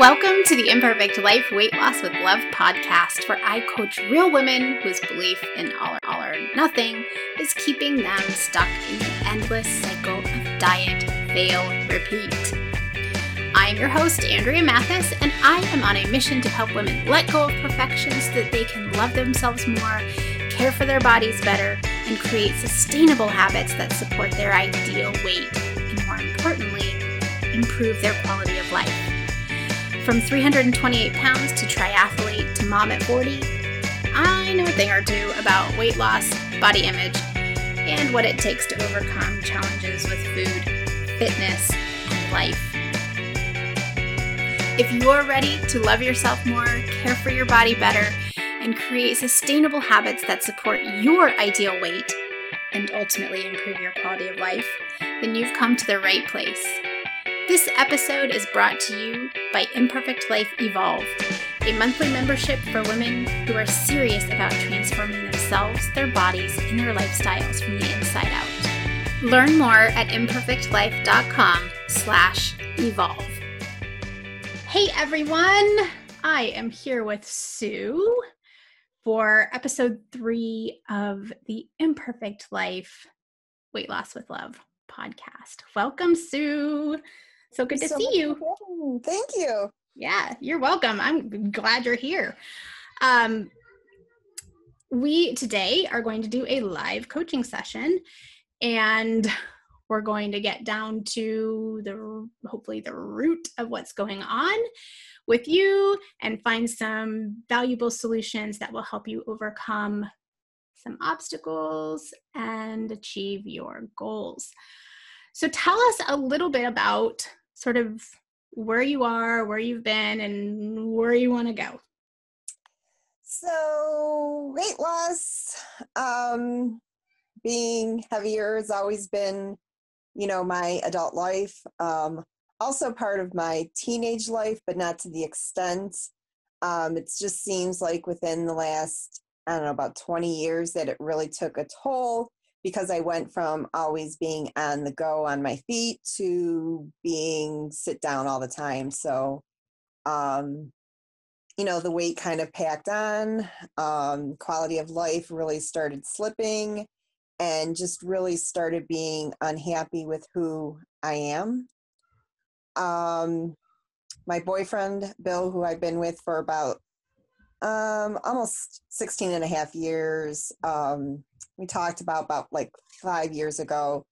Welcome to the Imperfect Life Weight Loss with Love podcast, where I coach real women whose belief in all or nothing is keeping them stuck in the endless cycle of diet, fail, repeat. I am your host, Andrea Mathis, and I am on a mission to help women let go of perfection so that they can love themselves more, care for their bodies better, and create sustainable habits that support their ideal weight and, more importantly, improve their quality of life. From 328 pounds to triathlete to mom at 40, I know a thing or two about weight loss, body image, and what it takes to overcome challenges with food, fitness, and life. If you're ready to love yourself more, care for your body better, and create sustainable habits that support your ideal weight and ultimately improve your quality of life, then you've come to the right place. This episode is brought to you by Imperfect Life Evolve, a monthly membership for women who are serious about transforming themselves, their bodies, and their lifestyles from the inside out. Learn more at imperfectlife.com/evolve. Hey everyone, I am here with Sue for episode 3 of the Imperfect Life Weight Loss with Love podcast. Welcome, Sue. So good to see you. Thank you. Yeah, you're welcome. I'm glad you're here. We today are going to do a live coaching session, and we're going to get down to hopefully the root of what's going on with you and find some valuable solutions that will help you overcome some obstacles and achieve your goals. So tell us a little bit about sort of where you are, where you've been, and where you want to go. So weight loss, being heavier has always been, my adult life, also part of my teenage life, but not to the extent. It just seems like within the last, about 20 years that it really took a toll, because I went from always being on the go on my feet to being sit down all the time. So, the weight kind of packed on, quality of life really started slipping, and just really started being unhappy with who I am. My boyfriend, Bill, who I've been with for about almost 16 and a half years. We talked about like 5 years ago,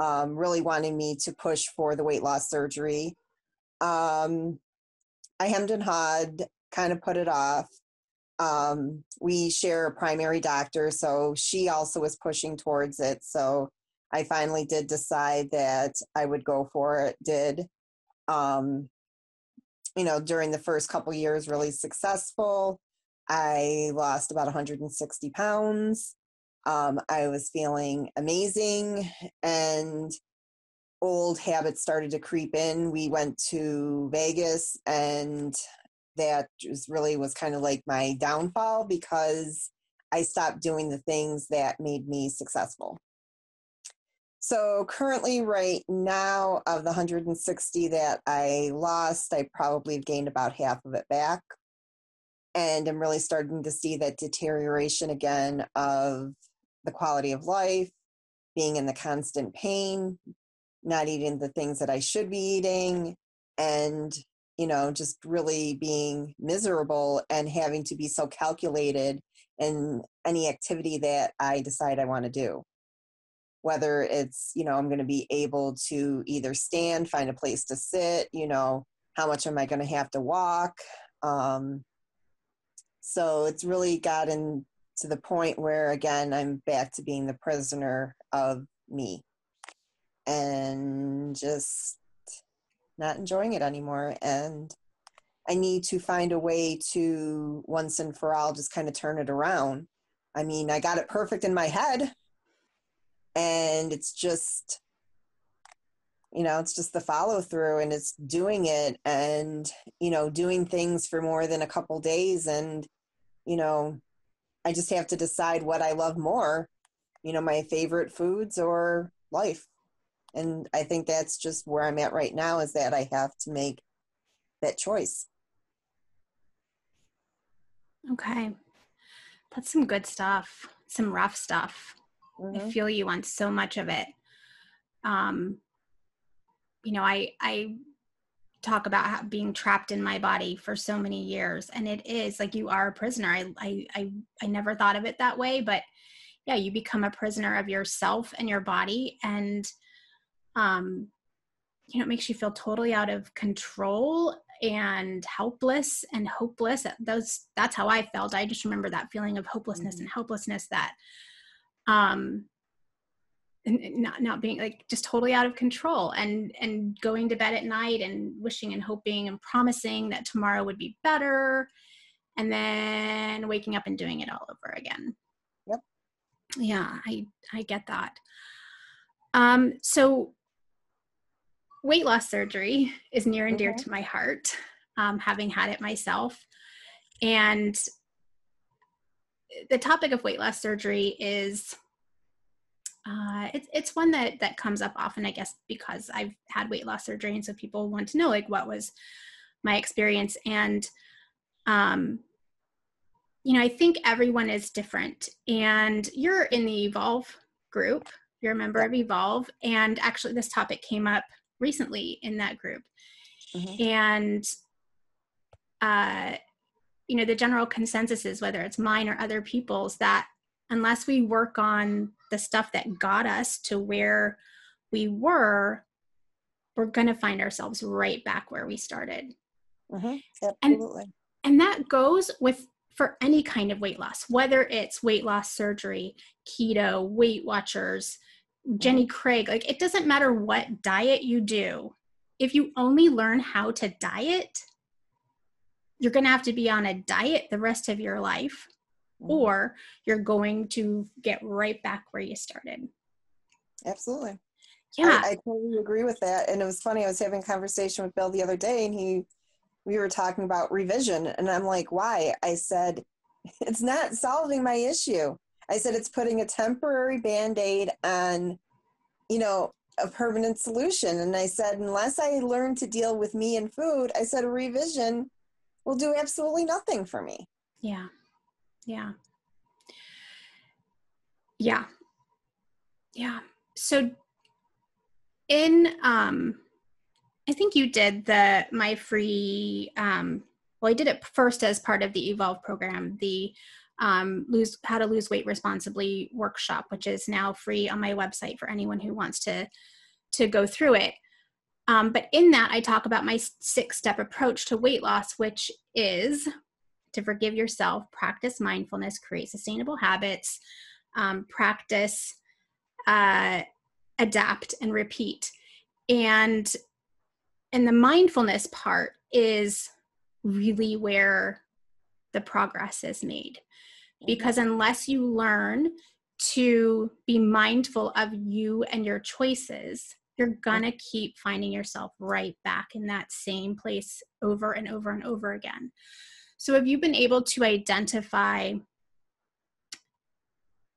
really wanting me to push for the weight loss surgery. I hemmed and hawed, kind of put it off. We share a primary doctor, so she also was pushing towards it. So I finally did decide that I would go for it, did. During the first couple years, really successful. I lost about 160 pounds. I was feeling amazing, and old habits started to creep in. We went to Vegas, and that was kind of like my downfall, because I stopped doing the things that made me successful. So currently right now, of the 160 that I lost, I probably have gained about half of it back. And I'm really starting to see that deterioration again of the quality of life, being in the constant pain, not eating the things that I should be eating, and, just really being miserable and having to be so calculated in any activity that I decide I want to do. Whether it's, I'm going to be able to either stand, find a place to sit, how much am I going to have to walk? So it's really gotten to the point where, again, I'm back to being the prisoner of me and just not enjoying it anymore. And I need to find a way to once and for all just kind of turn it around. I mean, I got it perfect in my head, and it's just, it's just the follow through, and it's doing it, and, doing things for more than a couple days. And, I just have to decide what I love more, my favorite foods or life. And I think that's just where I'm at right now, is that I have to make that choice. Okay. That's some good stuff, some rough stuff. Mm-hmm. I feel you on so much of it. You know, I talk about how being trapped in my body for so many years, and it is like you are a prisoner. I never thought of it that way, but yeah, you become a prisoner of yourself and your body, and you know, it makes you feel totally out of control and helpless and hopeless. That's how I felt. I just remember that feeling of hopelessness and helplessness that, and not being like just totally out of control, and going to bed at night and wishing and hoping and promising that tomorrow would be better, and then waking up and doing it all over again. Yep. Yeah, I get that. So weight loss surgery is near and dear to my heart, having had it myself. And the topic of weight loss surgery is it's one that comes up often, I guess, because I've had weight loss surgery. And so people want to know, like, what was my experience? And, you know, I think everyone is different, and you're in the Evolve group. You're a member of Evolve. And actually this topic came up recently in that group. Mm-hmm. And, you know, the general consensus is, whether it's mine or other people's, that unless we work on the stuff that got us to where we were, we're going to find ourselves right back where we started. Mm-hmm. Absolutely. And that goes with for any kind of weight loss, whether it's weight loss surgery, keto, Weight Watchers, Jenny Craig, like it doesn't matter what diet you do. If you only learn how to diet, you're going to have to be on a diet the rest of your life, or you're going to get right back where you started. Absolutely. Yeah. I totally agree with that. And it was funny, I was having a conversation with Bill the other day, and we were talking about revision, and I'm like, why? I said, it's not solving my issue. I said, it's putting a temporary Band-Aid on, you know, a permanent solution. And I said, unless I learn to deal with me and food, I said, a revision will do absolutely nothing for me. Yeah. Yeah. Yeah. Yeah. So in, I think you did my free, well, I did it first as part of the Evolve program, the, how to lose weight responsibly workshop, which is now free on my website for anyone who wants to go through it. But in that I talk about my 6-step approach to weight loss, which is to forgive yourself, practice mindfulness, create sustainable habits, practice, adapt, and repeat. And the mindfulness part is really where the progress is made, because unless you learn to be mindful of you and your choices, you're gonna keep finding yourself right back in that same place over and over and over again. So have you been able to identify,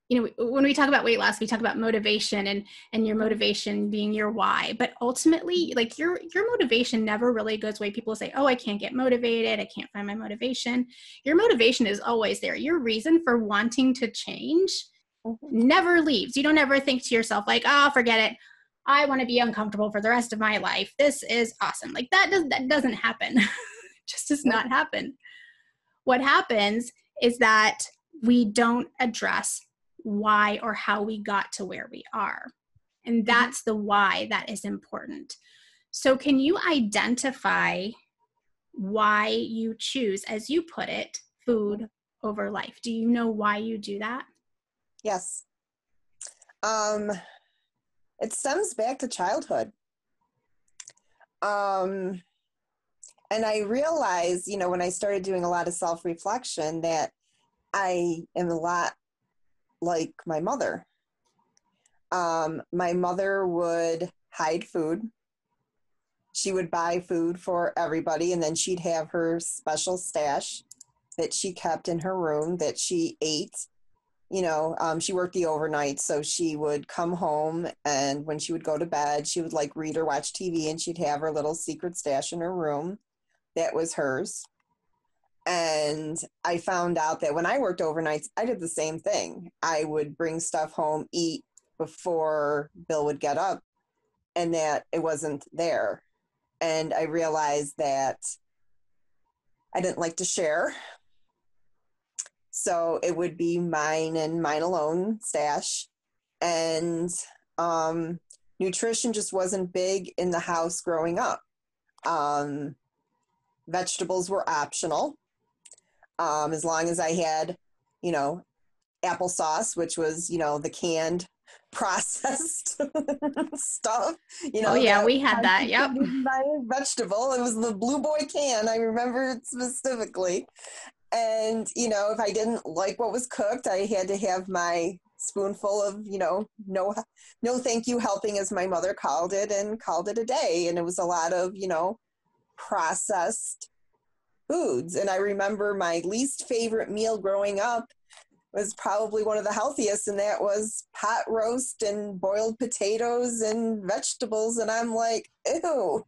you know, when we talk about weight loss, we talk about motivation and your motivation being your why, but ultimately, like your motivation never really goes away. People say, oh, I can't get motivated. I can't find my motivation. Your motivation is always there. Your reason for wanting to change never leaves. You don't ever think to yourself like, oh, forget it. I want to be uncomfortable for the rest of my life. This is awesome. Like that doesn't happen. Just does not happen. What happens is that we don't address why or how we got to where we are. And that's the why that is important. So can you identify why you choose, as you put it, food over life? Do you know why you do that? Yes. It stems back to childhood. And I realized, you know, when I started doing a lot of self-reflection, that I am a lot like my mother. My mother would hide food. She would buy food for everybody, and then she'd have her special stash that she kept in her room that she ate. You know, she worked the overnight, so she would come home, and when she would go to bed, she would like read or watch TV, and she'd have her little secret stash in her room That was hers. And I found out that when I worked overnights, I did the same thing. I would bring stuff home, eat before Bill would get up, and that it wasn't there. And I realized that I didn't like to share. So it would be mine and mine alone stash. And nutrition just wasn't big in the house growing up. Vegetables were optional. As long as I had, you know, applesauce, which was, you know, the canned processed stuff. You know, oh yeah, we had that. Yep. My vegetable. It was the Blue Boy can. I remember it specifically. And, you know, if I didn't like what was cooked, I had to have my spoonful of, you know, no thank you helping, as my mother called it, and called it a day. And it was a lot of, you know, processed foods. And I remember my least favorite meal growing up was probably one of the healthiest, and that was pot roast and boiled potatoes and vegetables. And I'm like, ew,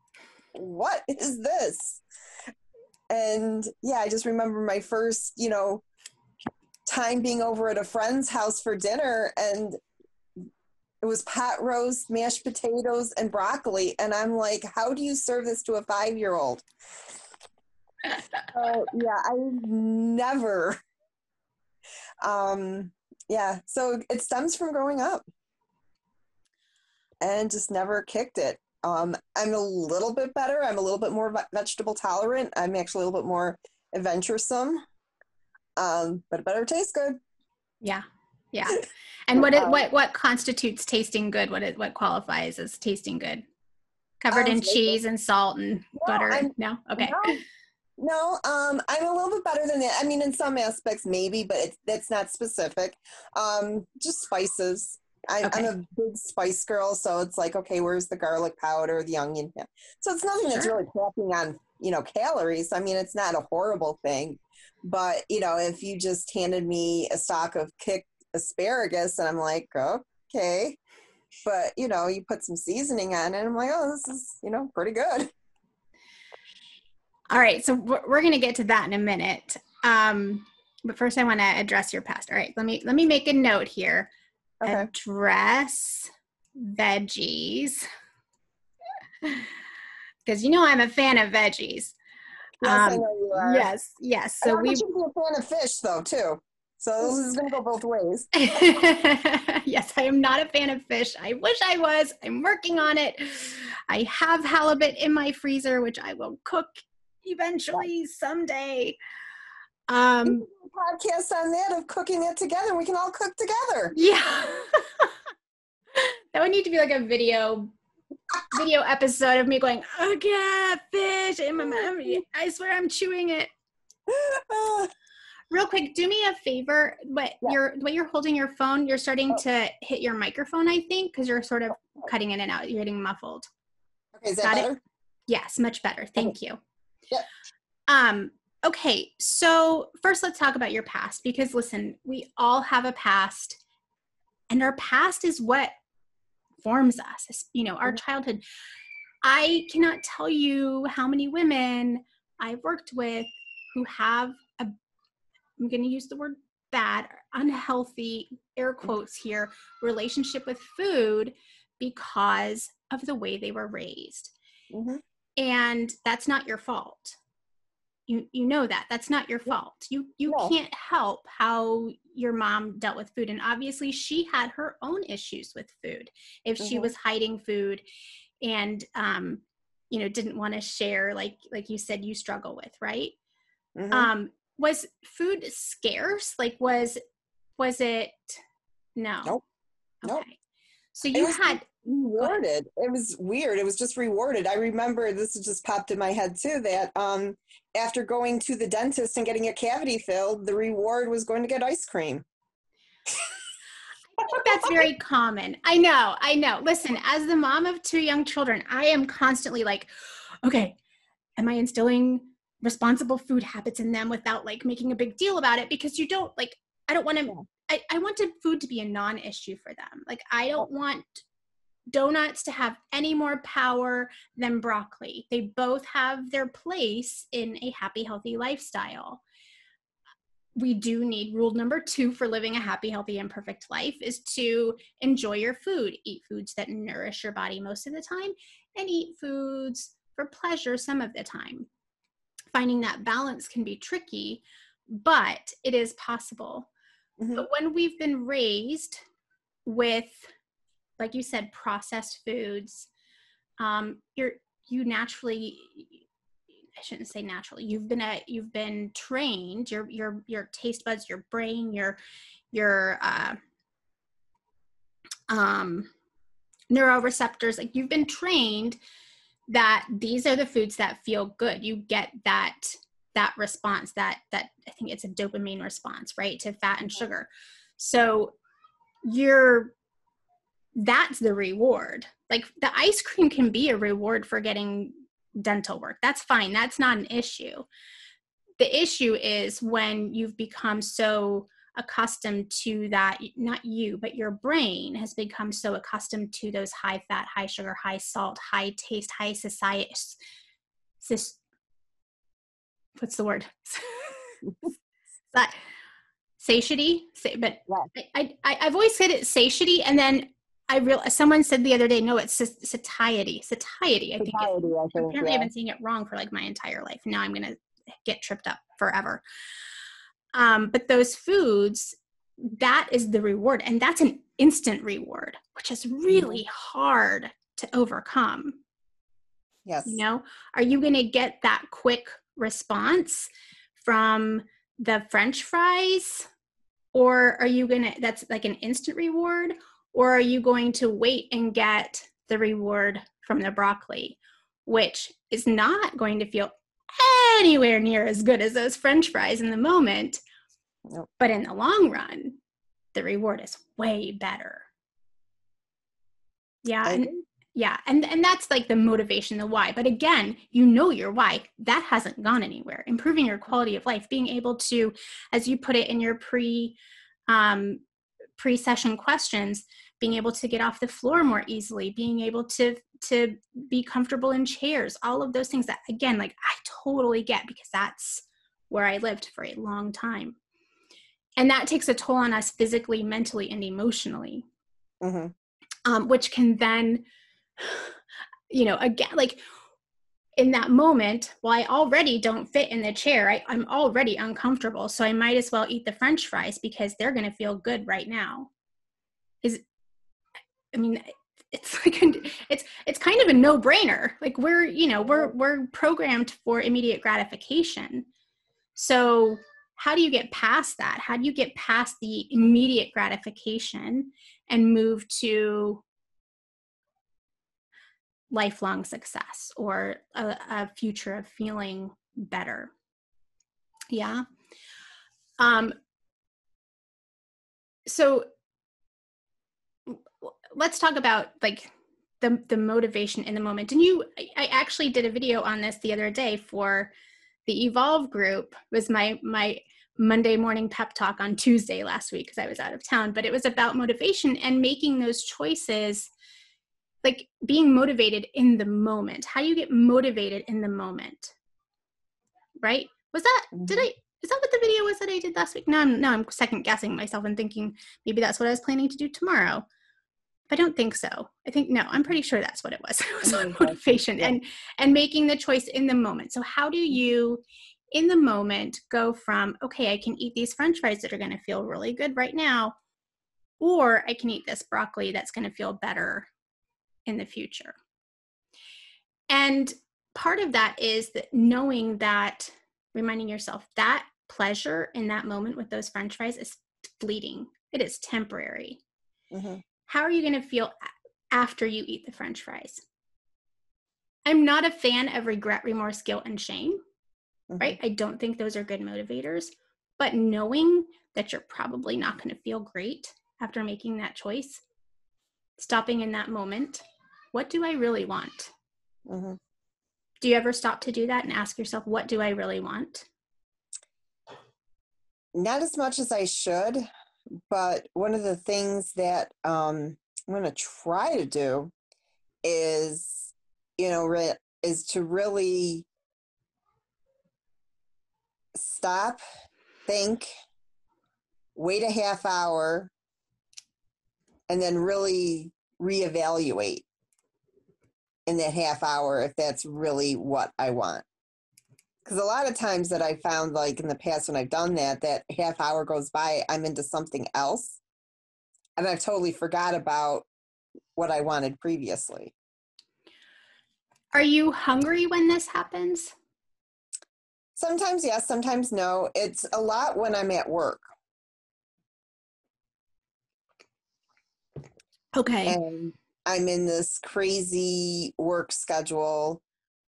what is this? And yeah, I just remember my first, you know, time being over at a friend's house for dinner, and it was pot roast, mashed potatoes, and broccoli. And I'm like, how do you serve this to a 5-year-old? So yeah, I've never, yeah. So it stems from growing up and just never kicked it. I'm a little bit better. I'm a little bit more vegetable tolerant. I'm actually a little bit more adventuresome, but it better taste good. Yeah. Yeah. And what constitutes tasting good? What qualifies as tasting good? Covered in cheese and salt and butter? No? Okay. No, I'm a little bit better than that. I mean, in some aspects maybe, but that's not specific. Just spices. Okay. I'm a big spice girl, so it's like, okay, where's the garlic powder, the onion? So it's nothing that's really tapping on, you know, calories. I mean, it's not a horrible thing, but, you know, if you just handed me a stock of kicked asparagus and I'm like, okay, but, you know, you put some seasoning on it and I'm like, oh, this is, you know, pretty good. All right, so we're going to get to that in a minute, but first I want to address your past. All right, let me make a note here. Okay. Address veggies, because you know I'm a fan of veggies. Yes, I know you are. Yes. So we should be a fan of fish though too. So this is going to go both ways. Yes, I am not a fan of fish. I wish I was. I'm working on it. I have halibut in my freezer, which I will cook eventually someday. Podcast on that of cooking it together. We can all cook together. Yeah. That would need to be like a video episode of me going, oh yeah, fish in my mouth. I swear I'm chewing it. Real quick, do me a favor. You're holding your phone, you're starting to hit your microphone, I think, because you're sort of cutting in and out. You're getting muffled. Okay, is that better? Yes, much better. Thank you. Yep. Okay, so first let's talk about your past, because listen, we all have a past, and our past is what forms us, you know, our childhood. I cannot tell you how many women I've worked with who have a, I'm going to use the word bad, unhealthy, air quotes here, relationship with food because of the way they were raised. Mm-hmm. And that's not your fault. You know that. That's not your fault. You can't help how your mom dealt with food. And obviously she had her own issues with food. If she was hiding food and, you know, didn't want to share, like you said, you struggle with, right? Mm-hmm. Was food scarce? Like, was it? No. Nope. Okay. Nope. So you had rewarded. It was weird. It was just rewarded. I remember this just popped in my head too, that, after going to the dentist and getting a cavity filled, the reward was going to get ice cream. I think that's very common. I know. Listen, as the mom of 2 young children, I am constantly like, okay, am I instilling responsible food habits in them without like making a big deal about it? Because you don't like, I don't want to, I wanted food to be a non-issue for them. Like, I don't want donuts to have any more power than broccoli. They both have their place in a happy, healthy lifestyle. We do need rule number 2 for living a happy, healthy, and perfect life is to enjoy your food. Eat foods that nourish your body most of the time and eat foods for pleasure some of the time. Finding that balance can be tricky, but it is possible. Mm-hmm. But when we've been raised with, like you said, processed foods, you've been trained, your taste buds, your brain, your neuroreceptors, like you've been trained that these are the foods that feel good. You get that response, that I think it's a dopamine response, right, to fat and sugar. So that's the reward. Like the ice cream can be a reward for getting dental work. That's fine. That's not an issue. The issue is when you've become so accustomed to that, not you, but your brain has become so accustomed to those high fat, high sugar, high salt, high taste, high society. What's the word? Satiety? But yeah. I've always said it satiety, and then I realized someone said the other day, no, it's satiety. Satiety. I think apparently, yeah. I've been saying it wrong for like my entire life. Now I'm going to get tripped up forever. But those foods, that is the reward. And that's an instant reward, which is really hard to overcome. Yes. You know, are you going to get that quick response from the French fries? Or are you going to, that's like an instant reward? Or are you going to wait and get the reward from the broccoli, which is not going to feel anywhere near as good as those French fries in the moment? Nope. But in the long run, the reward is way better. Yeah. And that's like the motivation, the why. But again, you know your why. That hasn't gone anywhere. Improving your quality of life, being able to, as you put it in your pre-session questions, being able to get off the floor more easily, being able to be comfortable in chairs, all of those things that, again, like I totally get because that's where I lived for a long time. And that takes a toll on us physically, mentally, and emotionally, which can then, you know, again, like in that moment, well, I already don't fit in the chair. I'm already uncomfortable. So I might as well eat the French fries because they're going to feel good right now. It's kind of a no-brainer. Like we're programmed for immediate gratification. So how do you get past that? How do you get past the immediate gratification and move to lifelong success or a future of feeling better? Yeah. So let's talk about like the motivation in the moment. And I actually did a video on this the other day for the Evolve group. It was my Monday morning pep talk on Tuesday last week because I was out of town, but it was about motivation and making those choices, like being motivated in the moment. How do you get motivated in the moment? Right? Is that what the video was that I did last week? Now I'm second guessing myself and thinking maybe that's what I was planning to do tomorrow. But I don't think so. I'm pretty sure that's what it was. It was on motivation and making the choice in the moment. So how do you in the moment go from, okay, I can eat these French fries that are going to feel really good right now, or I can eat this broccoli that's going to feel better in the future. And part of that is that knowing that, reminding yourself that pleasure in that moment with those French fries is fleeting. It is temporary. Mm-hmm. How are you going to feel after you eat the French fries? I'm not a fan of regret, remorse, guilt, and shame, right? I don't think those are good motivators, but knowing that you're probably not going to feel great after making that choice, stopping in that moment, what do I really want? Mm-hmm. Do you ever stop to do that and ask yourself, what do I really want? Not as much as I should, but one of the things that I'm going to try to do is, you know, is to really stop, think, wait a half hour, and then really reevaluate in that half hour if that's really what I want. Because a lot of times that I found, like in the past when I've done that, that half hour goes by, I'm into something else, and I've totally forgot about what I wanted previously. Are you hungry when this happens? Sometimes yes, sometimes no. It's a lot when I'm at work. Okay. And I'm in this crazy work schedule.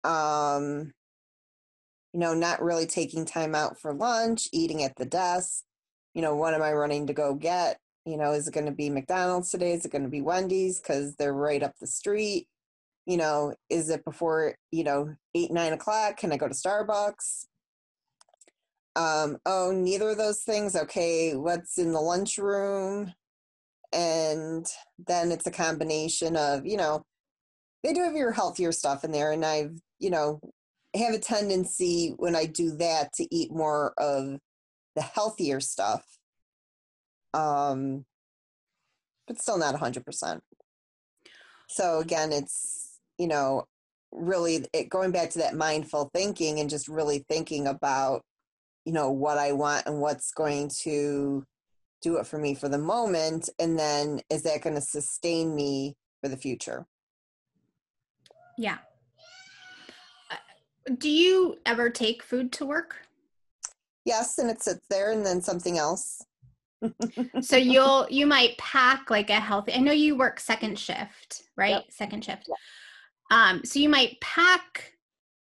You know, not really taking time out for lunch, eating at the desk. You know, what am I running to go get? You know, is it going to be McDonald's today? Is it going to be Wendy's? Because they're right up the street. You know, is it before, you know, 8, 9 o'clock? Can I go to Starbucks? Oh, neither of those things. Okay, what's in the lunchroom? And then it's a combination of, you know, they do have your healthier stuff in there. And I've, you know, have a tendency when I do that to eat more of the healthier stuff. But still not 100%. So again, it's, you know, really going back to that mindful thinking and just really thinking about, you know, what I want and what's going to do it for me for the moment. And then is that going to sustain me for the future? Yeah. Do you ever take food to work? Yes. And it sits there and then something else. So you might pack like a healthy, I know you work second shift, right? Yep. Second shift. Yep. So you might pack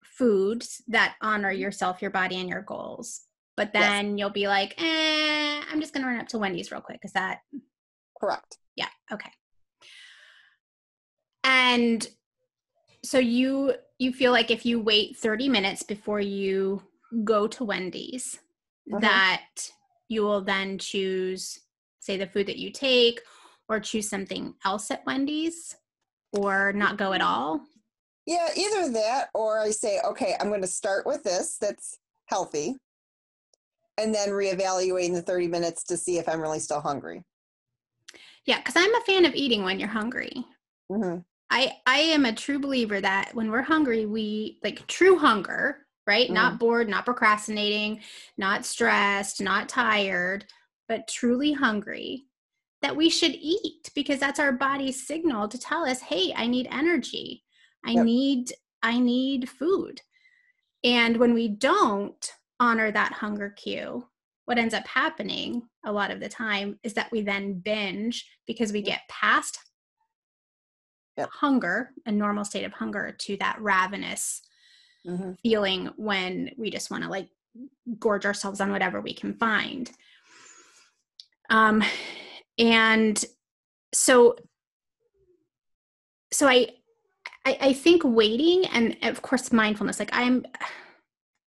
foods that honor yourself, your body, and your goals, but then yes, you'll be like, I'm just going to run up to Wendy's real quick. Is that correct? Yeah. Okay. And so you feel like if you wait 30 minutes before you go to Wendy's, mm-hmm, that you will then choose, say, the food that you take, or choose something else at Wendy's, or not go at all? Yeah, either that, or I say, okay, I'm going to start with this that's healthy, and then reevaluate in the 30 minutes to see if I'm really still hungry. Yeah, because I'm a fan of eating when you're hungry. Mm-hmm. I am a true believer that when we're hungry, we, like, true hunger, right? Mm-hmm. Not bored, not procrastinating, not stressed, not tired, but truly hungry, that we should eat, because that's our body's signal to tell us, hey, I need energy. I need food. And when we don't honor that hunger cue, what ends up happening a lot of the time is that we then binge, because we get past hunger, a normal state of hunger, to that ravenous mm-hmm feeling when we just want to like gorge ourselves on whatever we can find. And so I think waiting, and of course mindfulness, like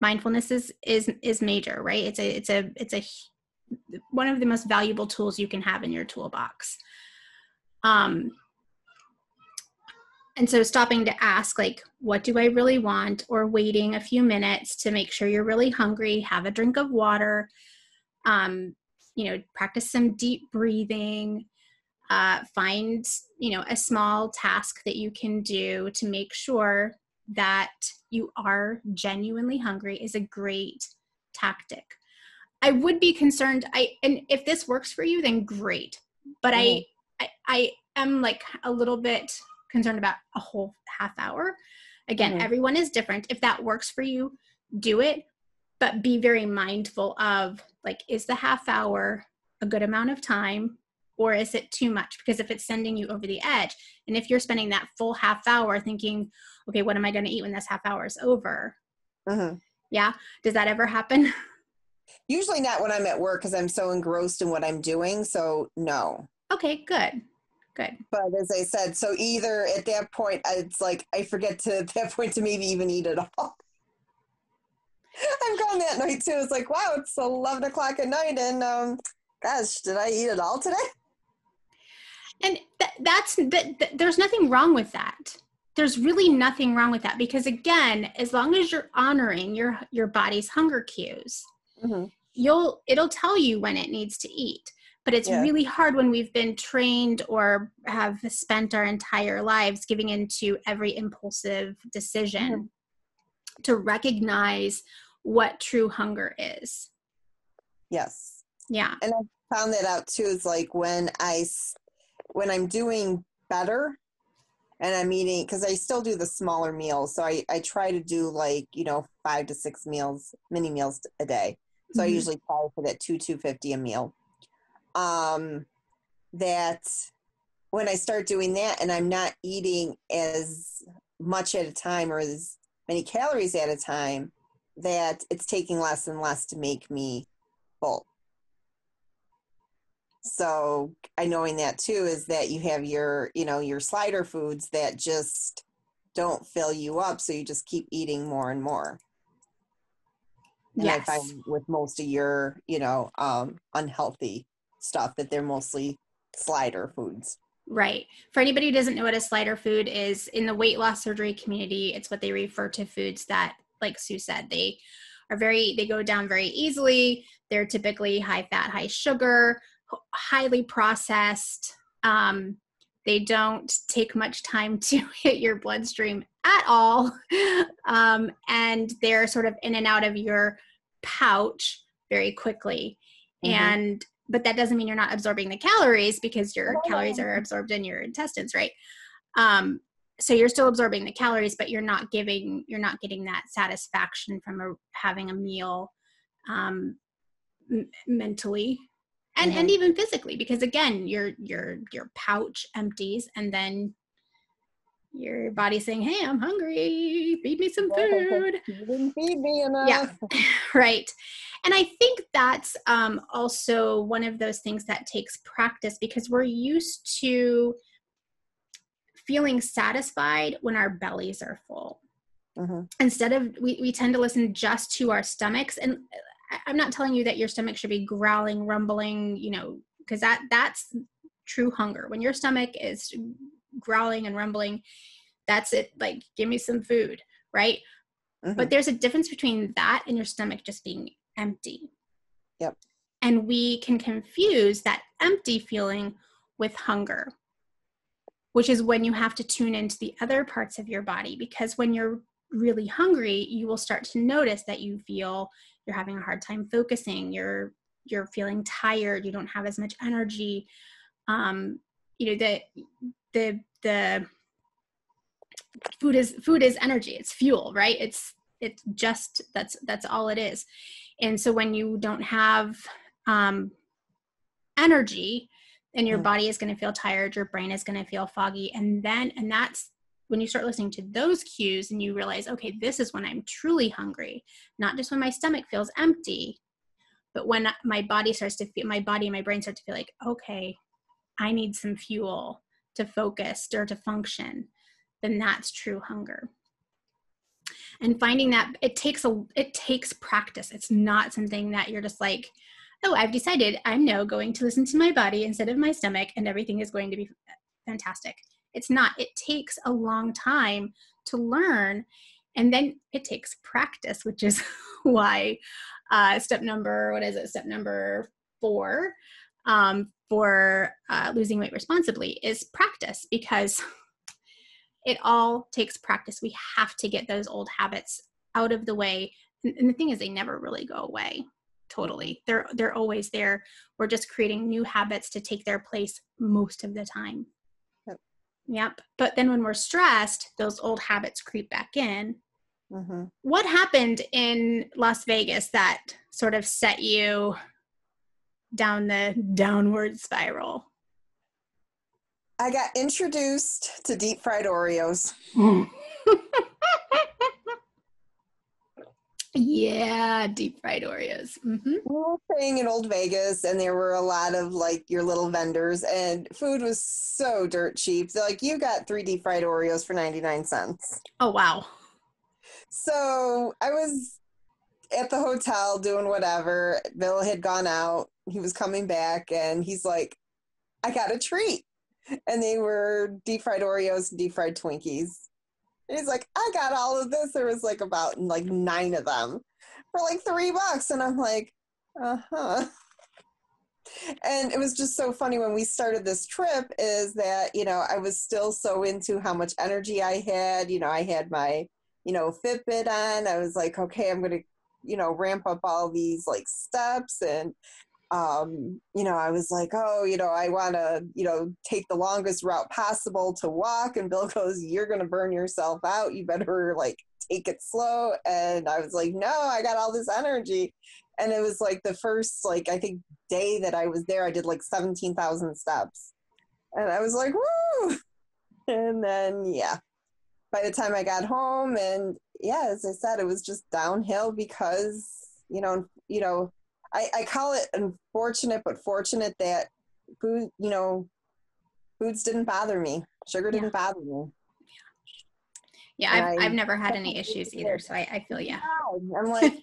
mindfulness is major, right? It's one of the most valuable tools you can have in your toolbox. And so stopping to ask, like, what do I really want? Or waiting a few minutes to make sure you're really hungry, have a drink of water, you know, practice some deep breathing, find, you know, a small task that you can do to make sure that you are genuinely hungry is a great tactic. I would be concerned. And if this works for you, then great. But mm-hmm, I am like a little bit concerned about a whole half hour. Again, mm-hmm, everyone is different. If that works for you, do it, but be very mindful of, like, is the half hour a good amount of time, or is it too much? Because if it's sending you over the edge, and if you're spending that full half hour thinking, okay, what am I going to eat when this half hour is over? Mm-hmm. Yeah. Does that ever happen? Usually not when I'm at work, because I'm so engrossed in what I'm doing. So no. Okay, good. Good. But as I said, so either at that point, it's like I forget to at that point to maybe even eat at all. I'm gone that night too. It's like, wow, it's 11 o'clock at night, and gosh, did I eat at all today? And there's nothing wrong with that. There's really nothing wrong with that, because again, as long as you're honoring your body's hunger cues, mm-hmm. it'll tell you when it needs to eat. But it's really hard when we've been trained or have spent our entire lives giving into every impulsive decision mm-hmm. to recognize what true hunger is. Yes. Yeah. And I found that out too, is like when I'm doing better and I'm eating, because I still do the smaller meals. So I try to do 5 to 6 meals, mini meals a day. So mm-hmm. I usually call for that $2.50 a meal. That when I start doing that and I'm not eating as much at a time or as many calories at a time, that it's taking less and less to make me full. So I knowing that too, is that you have your slider foods that just don't fill you up. So you just keep eating more and more. And yes. I find with most of your, unhealthy stuff that they're mostly slider foods. Right. For anybody who doesn't know what a slider food is, in the weight loss surgery community, it's what they refer to foods that, like Sue said, they go down very easily. They're typically high fat, high sugar, highly processed. They don't take much time to hit your bloodstream at all. And they're sort of in and out of your pouch very quickly. Mm-hmm. But that doesn't mean you're not absorbing the calories, because your calories are absorbed in your intestines, right? So you're still absorbing the calories, but you're not getting that satisfaction from having a meal mentally and, mm-hmm. and even physically, because again, your pouch empties and then your body's saying, hey, I'm hungry. Feed me some food. You didn't feed me enough. Yeah, right. And I think that's also one of those things that takes practice, because we're used to feeling satisfied when our bellies are full. Mm-hmm. Instead of, we tend to listen just to our stomachs. And I'm not telling you that your stomach should be growling, rumbling, because that's true hunger. When your stomach is growling and rumbling, that's it. Like, give me some food, right? Mm-hmm. But there's a difference between that and your stomach just being empty. Yep. And we can confuse that empty feeling with hunger, which is when you have to tune into the other parts of your body, because when you're really hungry, you will start to notice that you feel you're having a hard time focusing, you're feeling tired, you don't have as much energy. The food is energy. It's fuel, right? It's just, that's all it is. And so when you don't have energy, then your body is going to feel tired, your brain is going to feel foggy. And that's when you start listening to those cues and you realize, okay, this is when I'm truly hungry, not just when my stomach feels empty, but when my body and my brain start to feel like, okay, I need some fuel to focus or to function, then that's true hunger. And finding that it takes practice. It's not something that you're just like, oh, I've decided I'm now going to listen to my body instead of my stomach and everything is going to be fantastic. It's not. It takes a long time to learn, and then it takes practice, which is why step number 4 for losing weight responsibly is practice, because it all takes practice. We have to get those old habits out of the way. And the thing is, they never really go away totally. They're always there. We're just creating new habits to take their place most of the time. Yep. But then when we're stressed, those old habits creep back in. Mm-hmm. What happened in Las Vegas that sort of set you down the downward spiral? I got introduced to deep fried Oreos. Yeah, deep fried Oreos. Mm-hmm. We were staying in Old Vegas, and there were a lot of your little vendors, and food was so dirt cheap. They're like, you got 3 deep fried Oreos for 99 cents. Oh wow! So I was at the hotel doing whatever. Bill had gone out. He was coming back, and he's like, I got a treat. And they were deep fried Oreos and deep fried Twinkies. And he's like, I got all of this. There was like about like 9 of them for like $3. And I'm like, And it was just so funny when we started this trip is that, you know, I was still so into how much energy I had. You know, I had my, you know, Fitbit on. I was like, okay, I'm going to, you know, ramp up all these like steps. And, you know, I was like, oh, you know, I want to, you know, take the longest route possible to walk. And Bill goes, you're going to burn yourself out. You better like take it slow. And I was like, no, I got all this energy. And it was like the first, like, I think day that I was there, I did like 17,000 steps. And I was like, woo! And then, yeah, by the time I got home and yeah, as I said, it was just downhill because, you know, I call it unfortunate, but fortunate that food, you know, foods didn't bother me. Sugar didn't bother me. Yeah. I've never had any issues either. So I feel, yeah. I'm like,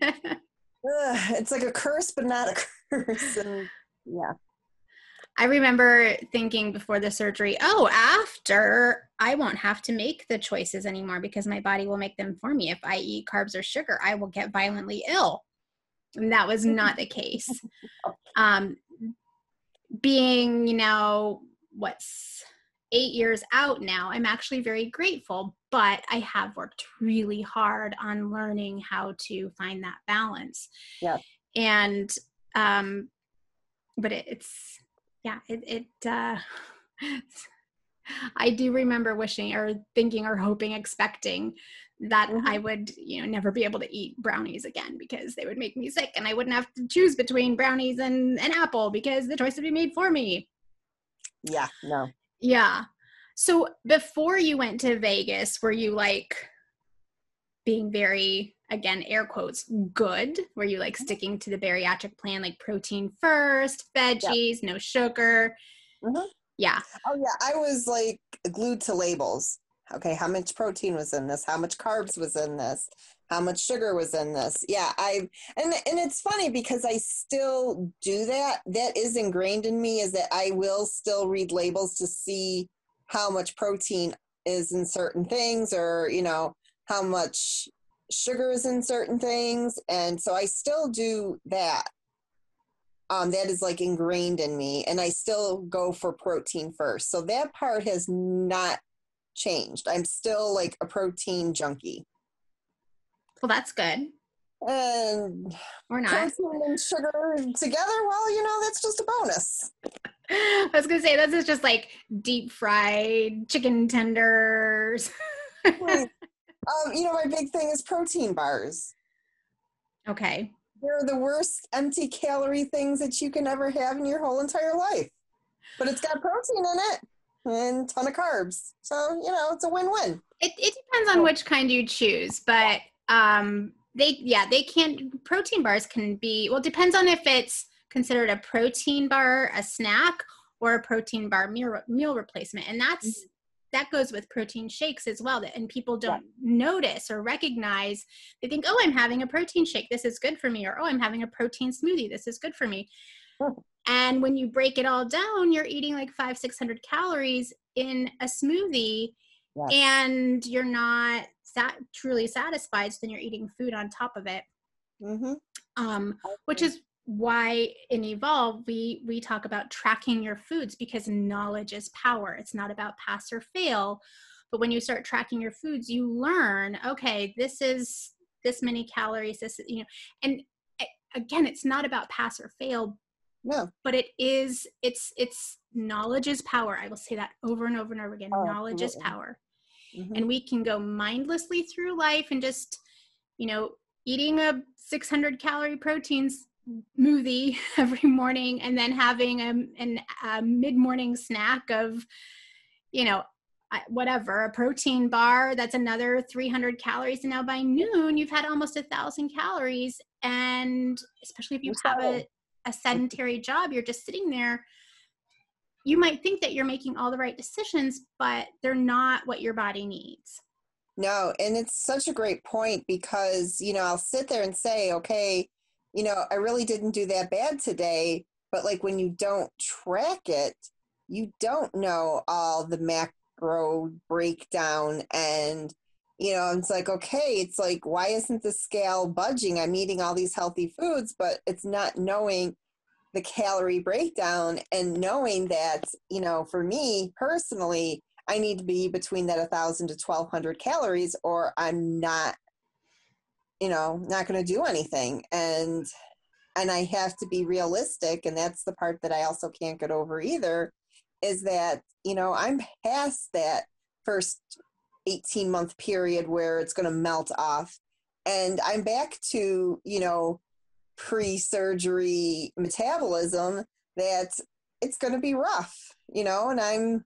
it's like a curse, but not a curse. And yeah. I remember thinking before the surgery, after I won't have to make the choices anymore because my body will make them for me. If I eat carbs or sugar, I will get violently ill. And that was not the case. Being, you know, 8 years out now, I'm actually very grateful, but I have worked really hard on learning how to find that balance. Yeah. And, but I do remember wishing or thinking or hoping, expecting that I would, you know, never be able to eat brownies again because they would make me sick and I wouldn't have to choose between brownies and an apple because the choice would be made for me. Yeah. No. Yeah. So before you went to Vegas, were you like being very, again, air quotes, good? Were you like sticking to the bariatric plan, like protein first, veggies, no sugar? Mm-hmm. Yeah. Oh yeah. I was like glued to labels. Okay. How much protein was in this? How much carbs was in this? How much sugar was in this? Yeah. And it's funny because I still do that. That is ingrained in me is that I will still read labels to see how much protein is in certain things or, you know, how much sugar is in certain things. And so I still do that. That is like ingrained in me and I still go for protein first. So that part has not changed. I'm still like a protein junkie. Well, that's good. And we're not. Protein and sugar together, well, you know, that's just a bonus. I was going to say, this is just like deep fried chicken tenders. You know, my big thing is protein bars. Okay. They're the worst empty calorie things that you can ever have in your whole entire life. But it's got protein in it and a ton of carbs. So, you know, it's a win-win. It depends on which kind you choose, but protein bars can be, well, depends on if it's considered a protein bar, a snack, or a protein bar meal replacement. And that goes with protein shakes as well. And people don't notice or recognize. They think, oh, I'm having a protein shake. This is good for me. Or, oh, I'm having a protein smoothie. This is good for me. Oh. And when you break it all down, you're eating like 500-600 calories in a smoothie and you're not truly satisfied. So then you're eating food on top of it. Mm-hmm. Which is why in Evolve, we talk about tracking your foods because knowledge is power. It's not about pass or fail. But when you start tracking your foods, you learn, okay, this is this many calories, this is, you know, and again, it's not about pass or fail. No. But it is, it's knowledge is power. I will say that over and over and over again. Knowledge is power. Mm-hmm. And we can go mindlessly through life and just, you know, eating a 600 calorie protein smoothie every morning and then having a mid-morning snack of, you know, whatever, a protein bar, that's another 300 calories. And now by noon, you've had almost 1,000 calories. And especially if you have a sedentary job, you're just sitting there. You might think that you're making all the right decisions, but they're not what your body needs. No. And it's such a great point because, you know, I'll sit there and say, okay, you know, I really didn't do that bad today, but like when you don't track it, you don't know all the macro breakdown, and you know, it's like, okay, it's like, why isn't the scale budging? I'm eating all these healthy foods, but it's not knowing the calorie breakdown and knowing that, you know, for me personally, I need to be between that 1,000 to 1,200 calories or I'm not, you know, not going to do anything. And I have to be realistic. And that's the part that I also can't get over either, is that, you know, I'm past that first 18-month period where it's going to melt off. And I'm back to, you know, pre-surgery metabolism that it's going to be rough, you know, and I'm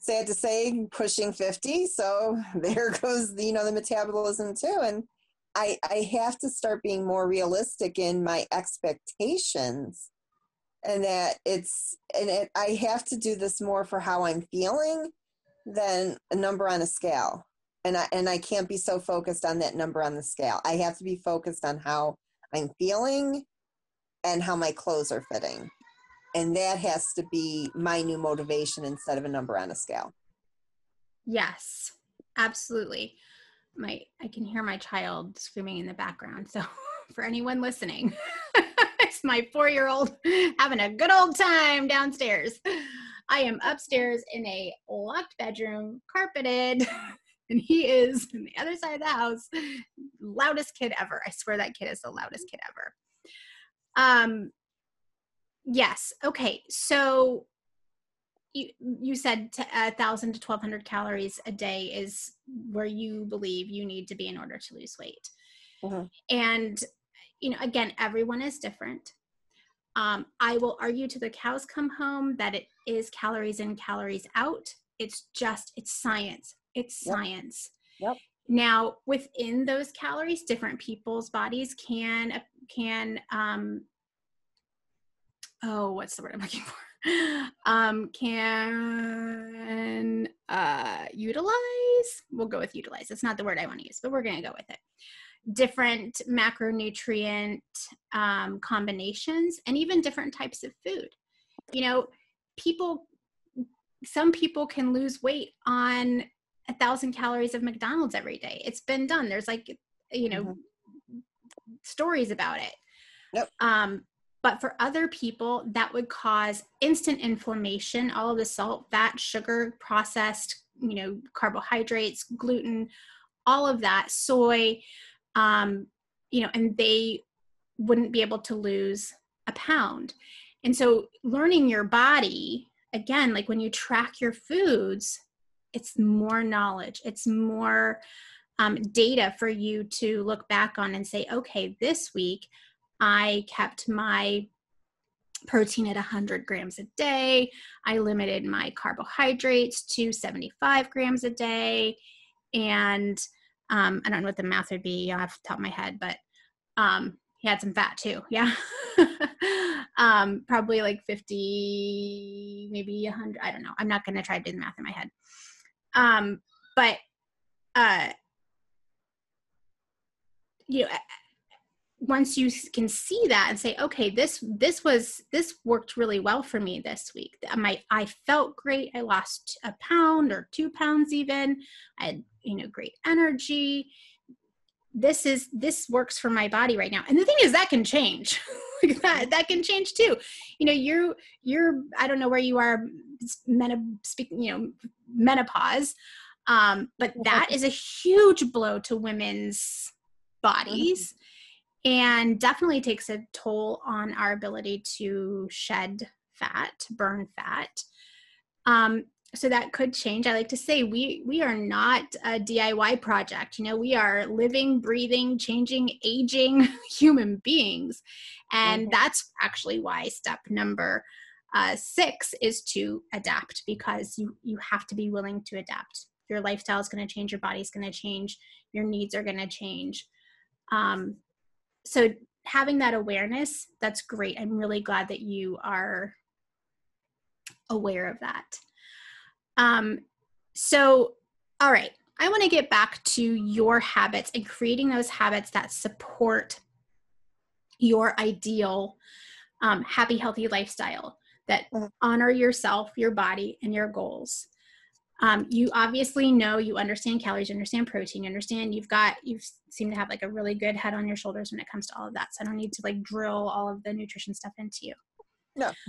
sad to say pushing 50. So there goes, the, you know, the metabolism too. And I have to start being more realistic in my expectations, and that it's, and it, I have to do this more for how I'm feeling than a number on a scale. And I can't be so focused on that number on the scale. I have to be focused on how I'm feeling and how my clothes are fitting. And that has to be my new motivation instead of a number on a scale. Yes, absolutely. I can hear my child screaming in the background. So for anyone listening, it's my 4-year-old having a good old time downstairs. I am upstairs in a locked bedroom, carpeted, and he is on the other side of the house. Loudest kid ever. I swear that kid is the loudest kid ever. Yes. Okay. So you said 1,000 to 1,200 calories a day is where you believe you need to be in order to lose weight. Mm-hmm. And, you know, again, everyone is different. I will argue to the cows come home that it is calories in, calories out. It's science. It's science. Yep. Now, within those calories, different people's bodies can utilize. We'll go with utilize. It's not the word I want to use, but we're going to go with it. Different macronutrient combinations, and even different types of food. You know, some people can lose weight on 1,000 calories of McDonald's every day. It's been done. There's like, you know, mm-hmm. stories about it. Yep. But for other people, that would cause instant inflammation, all of the salt, fat, sugar, processed, you know, carbohydrates, gluten, all of that, soy, you know, and they wouldn't be able to lose a pound. And so learning your body, again, like when you track your foods, it's more knowledge. It's more data for you to look back on and say, okay, this week I kept my protein at 100 grams a day. I limited my carbohydrates to 75 grams a day. And I don't know what the math would be off the top of my head, but he had some fat too. Yeah. Probably like 50, maybe 100. I don't know. I'm not going to try to do the math in my head. But you know, once you can see that and say, okay, this worked really well for me this week. I felt great. I lost a pound or 2 pounds even. I had, you know, great energy. This works for my body right now. And the thing is, that can change. Like that can change too. You know, you're I don't know where you are, menopause. But that is a huge blow to women's bodies. Mm-hmm. And definitely takes a toll on our ability to shed fat, burn fat. So that could change. I like to say we are not a DIY project. You know, we are living, breathing, changing, aging human beings. And mm-hmm. that's actually why step number 6 is to adapt, because you have to be willing to adapt. Your lifestyle is going to change. Your body's going to change. Your needs are going to change. So having that awareness, that's great. I'm really glad that you are aware of that. So, all right, I want to get back to your habits and creating those habits that support your ideal happy, healthy lifestyle. that honor yourself, your body, and your goals. You obviously know, you understand calories, you understand protein, you understand you seem to have like a really good head on your shoulders when it comes to all of that. So I don't need to like drill all of the nutrition stuff into you. No.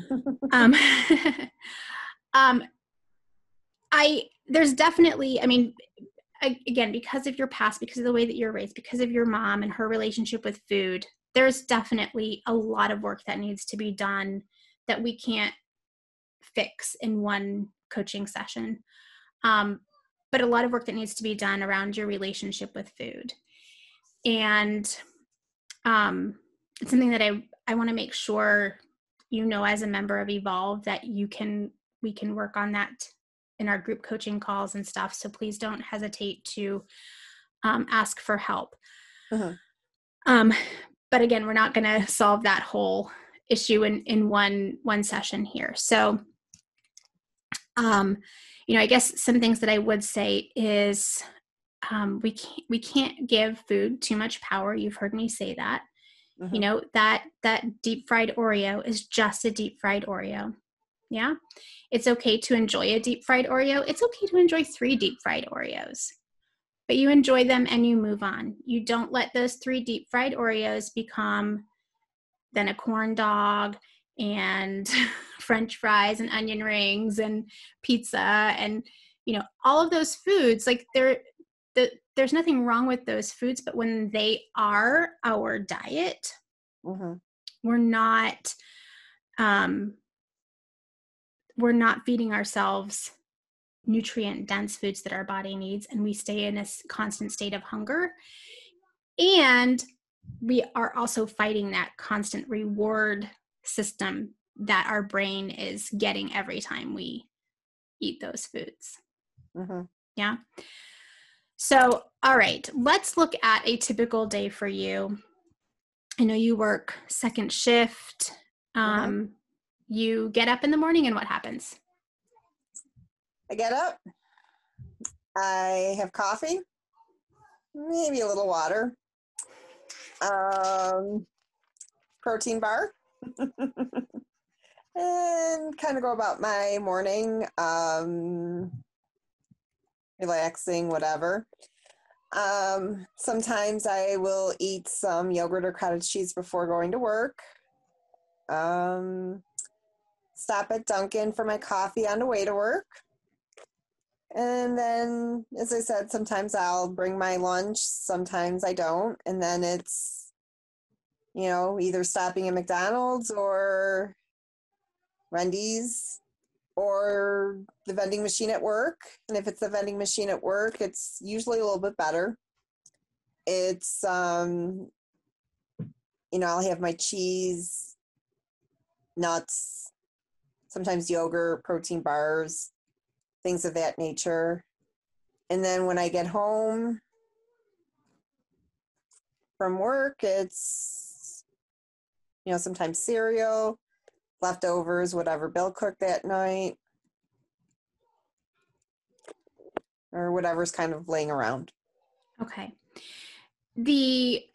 There's definitely, again, because of your past, because of the way that you're raised, because of your mom and her relationship with food, there's definitely a lot of work that needs to be done that we can't fix in one coaching session. But a lot of work that needs to be done around your relationship with food. And it's something that I want to make sure, you know, as a member of Evolve, that we can work on that in our group coaching calls and stuff. So please don't hesitate to ask for help. Uh-huh. But again, we're not going to solve that whole issue in one session here. So, I guess some things that I would say is, we can't give food too much power. You've heard me say that. Mm-hmm. You know, that deep fried Oreo is just a deep fried Oreo. Yeah. It's okay to enjoy a deep fried Oreo. It's okay to enjoy 3 deep fried Oreos, but you enjoy them and you move on. You don't let those 3 deep fried Oreos become then a corn dog and French fries and onion rings and pizza and, all of those foods, like there's nothing wrong with those foods, but when they are our diet, mm-hmm. we're not feeding ourselves nutrient dense foods that our body needs. And we stay in a constant state of hunger. And we are also fighting that constant reward system that our brain is getting every time we eat those foods. Mm-hmm. Yeah. So, all right, let's look at a typical day for you. I know you work second shift. Mm-hmm. You get up in the morning and what happens? I get up. I have coffee, maybe a little water, protein bar, and kind of go about my morning, relaxing, whatever. Sometimes I will eat some yogurt or cottage cheese before going to work. Stop at Dunkin' for my coffee on the way to work. And then, as I said, sometimes I'll bring my lunch, sometimes I don't. And then it's, either stopping at McDonald's or Wendy's or the vending machine at work. And if it's the vending machine at work, it's usually a little bit better. It's, I'll have my cheese, nuts, sometimes yogurt, protein bars, things of that nature. And then when I get home from work, it's, sometimes cereal, leftovers, whatever Bill cooked that night, or whatever's kind of laying around. Okay. The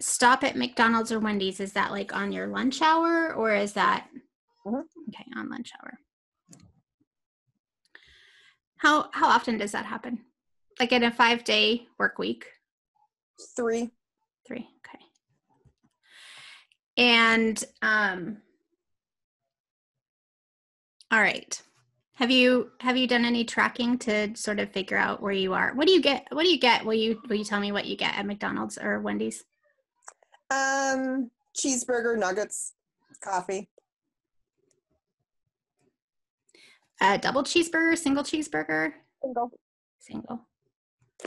stop at McDonald's or Wendy's, is that like on your lunch hour, or is that... Okay, on lunch hour. How often does that happen? Like in a 5-day work week? 3. Okay. And all right. Have you done any tracking to sort of figure out where you are? What do you get? Will you tell me what you get at McDonald's or Wendy's? Cheeseburger, nuggets, coffee. A double cheeseburger, single cheeseburger? Single.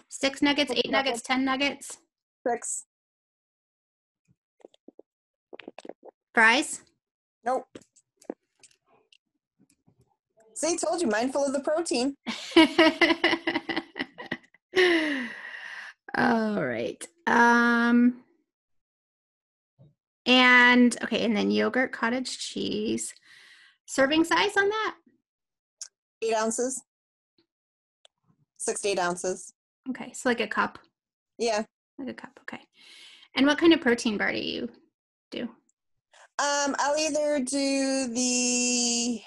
6 nuggets, 8 nuggets, 10 nuggets? 6. Fries? Nope. See, told you, mindful of the protein. All right. And then yogurt, cottage cheese. Serving size on that? 8 ounces, 6 to 8 ounces. Okay. So like a cup. Yeah. Like a cup. Okay. And what kind of protein bar do you do? I'll either do the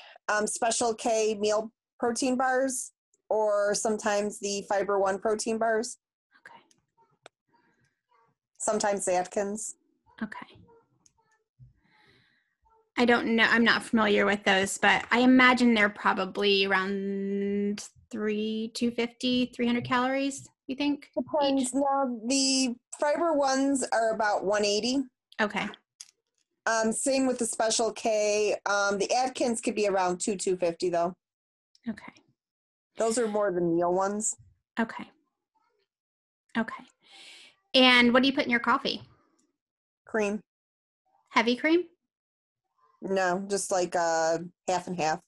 Special K meal protein bars or sometimes the Fiber One protein bars. Okay. Sometimes the Atkins. Okay. I don't know. I'm not familiar with those, but I imagine they're probably around 250, 300 calories, you think? Depends. No, the Fiber Ones are about 180. Okay. Same with the Special K. The Atkins could be around 250 though. Okay. Those are more the meal ones. Okay. Okay. And what do you put in your coffee? Cream. Heavy cream? No, just like half and half.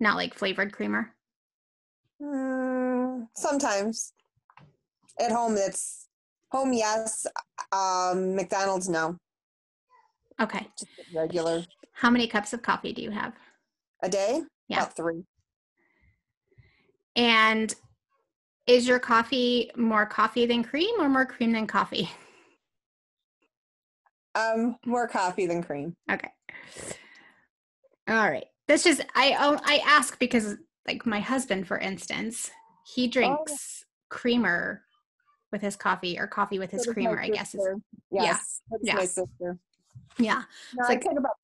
Not like flavored creamer? Sometimes. At home, that's home, yes. McDonald's, no. Okay. Just regular. How many cups of coffee do you have? A day? Yeah. About 3. And is your coffee more coffee than cream or more cream than coffee? More coffee than cream. Okay. All right. That's just, I ask because like my husband, for instance, he drinks creamer with his coffee or coffee with his creamer, I guess. Yes. Yeah. That's my sister. Yeah. No, it's like I about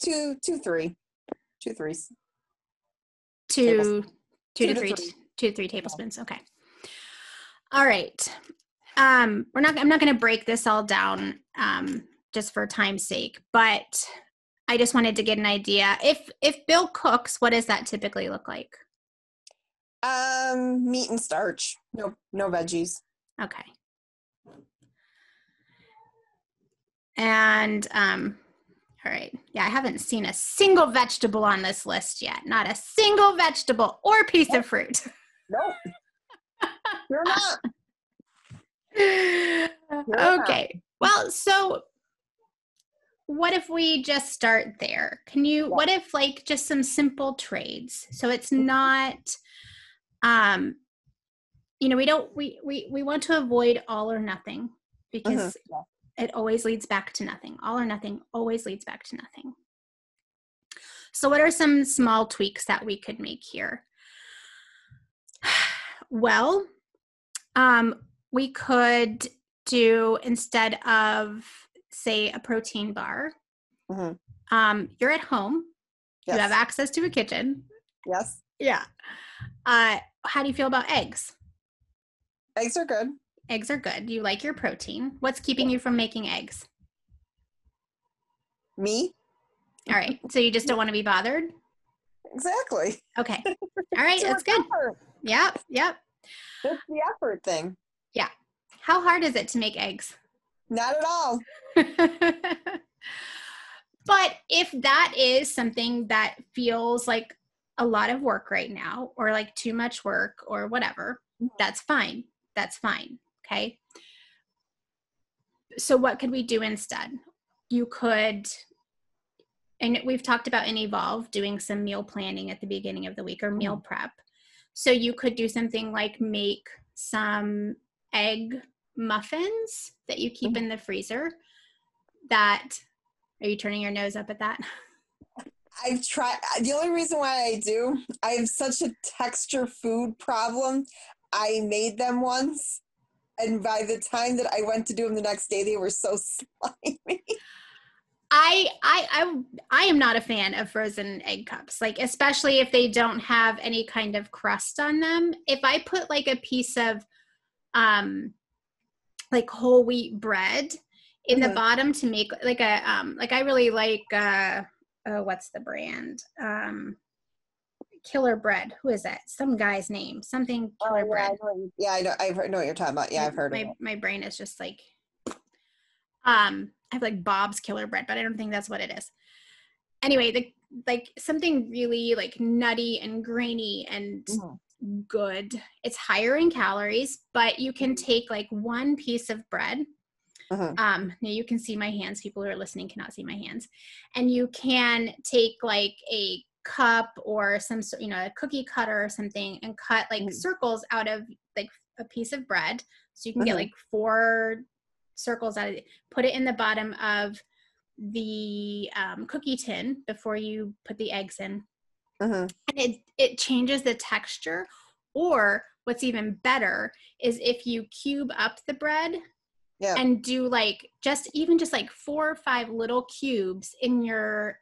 two to three tablespoons. Okay. All right. I'm not going to break this all down, just for time's sake, but I just wanted to get an idea. If Bill cooks, what does that typically look like? Meat and starch. No veggies. Okay. And, all right. Yeah. I haven't seen a single vegetable on this list yet. Not a single vegetable or piece of fruit. Nope. You're not. Okay. Well, so what if we just start there? What if like just some simple trades? So it's not, we want to avoid all or nothing because it always leads back to nothing. All or nothing always leads back to nothing. So what are some small tweaks that we could make here? Well, we could do, instead of, say, a protein bar, you're at home. Yes. You have access to a kitchen. Yes. Yeah. How do you feel about eggs? Eggs are good. Eggs are good. You like your protein. What's keeping you from making eggs? Me? All right. So you just don't want to be bothered? Exactly. Okay. All right. That's good. Effort. Yep. That's the effort thing. Yeah. How hard is it to make eggs? Not at all. But if that is something that feels like a lot of work right now or like too much work or whatever, that's fine. Okay. So what could we do instead? You could, and we've talked about in Evolve doing some meal planning at the beginning of the week or meal prep. So you could do something like make some egg muffins that you keep in the freezer. Are you turning your nose up at that? I've tried. The only reason why I have such a texture food problem. I made them once, and by the time that I went to do them the next day, they were so slimy. I am not a fan of frozen egg cups, like especially if they don't have any kind of crust on them. If I put like a piece of like whole wheat bread in the bottom to make like a like I really like what's the brand? Killer Bread. Who is that? Some guy's name. Something Killer Bread. I know what you're talking about. Yeah, I've heard of it. My brain is just like I have like Bob's Killer Bread, but I don't think that's what it is. Anyway, like something really like nutty and grainy and good. It's higher in calories, but you can take like one piece of bread. Now you can see my hands. People who are listening cannot see my hands. And you can take like a cup or some, a cookie cutter or something and cut like circles out of like a piece of bread. So you can get like 4 circles out of it, put it in the bottom of the cookie tin before you put the eggs in. And it changes the texture. Or what's even better is if you cube up the bread and do like just 4 or 5 little cubes in your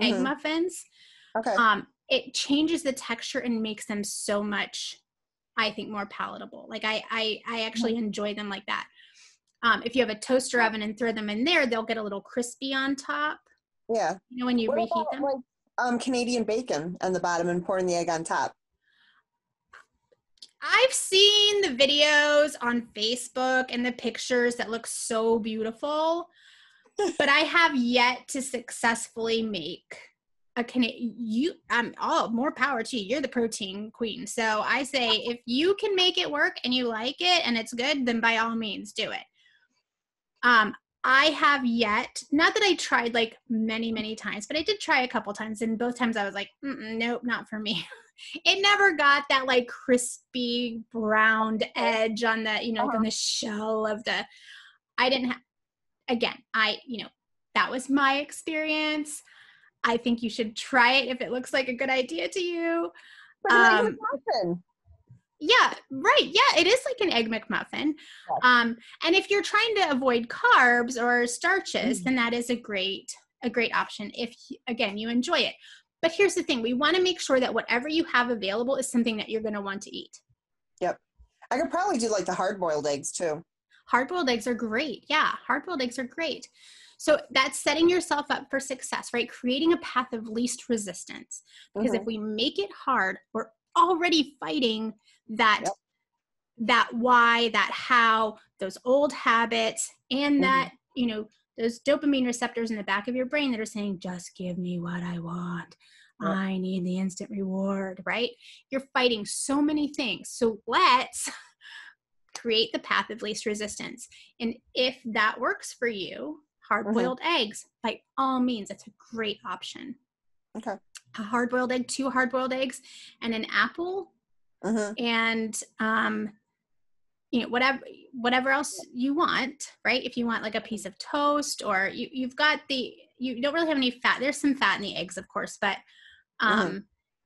egg muffins. Okay. It changes the texture and makes them so much, I think, more palatable. Like I actually enjoy them like that. If you have a toaster oven and throw them in there, they'll get a little crispy on top. Yeah. You know, when you reheat them. Like, Canadian bacon on the bottom and pouring the egg on top. I've seen the videos on Facebook and the pictures that look so beautiful, but I have yet to successfully make a Canadian. More power to you. You're the protein queen. So I say, if you can make it work and you like it and it's good, then by all means do it. I have yet, not that I tried like many, many times, but I did try a couple times, and both times I was like, nope, not for me. It never got that like crispy browned edge on the, you know, like on the shell of the, that was my experience. I think you should try it if it looks like a good idea to you. But an egg McMuffin. Yeah, right. Yeah, it is like an egg McMuffin. Yeah. And if you're trying to avoid carbs or starches, then that is a great option if, again, you enjoy it. But here's the thing. We want to make sure that whatever you have available is something that you're going to want to eat. Yep. I could probably do like the hard-boiled eggs too. Hard-boiled eggs are great. Yeah. Hard-boiled eggs are great. So that's setting yourself up for success, right? Creating a path of least resistance. Because if we make it hard, we're already fighting that, that why, that how, those old habits, and that, you know, those dopamine receptors in the back of your brain that are saying, just give me what I want. Right. I need the instant reward, right? You're fighting so many things. So let's create the path of least resistance. And if that works for you, hard-boiled eggs, by all means, that's a great option. Okay. A hard-boiled egg, 2 hard-boiled eggs, and an apple. And, you know, whatever else you want, right? If you want like a piece of toast, or you've got you don't really have any fat. There's some fat in the eggs, of course, but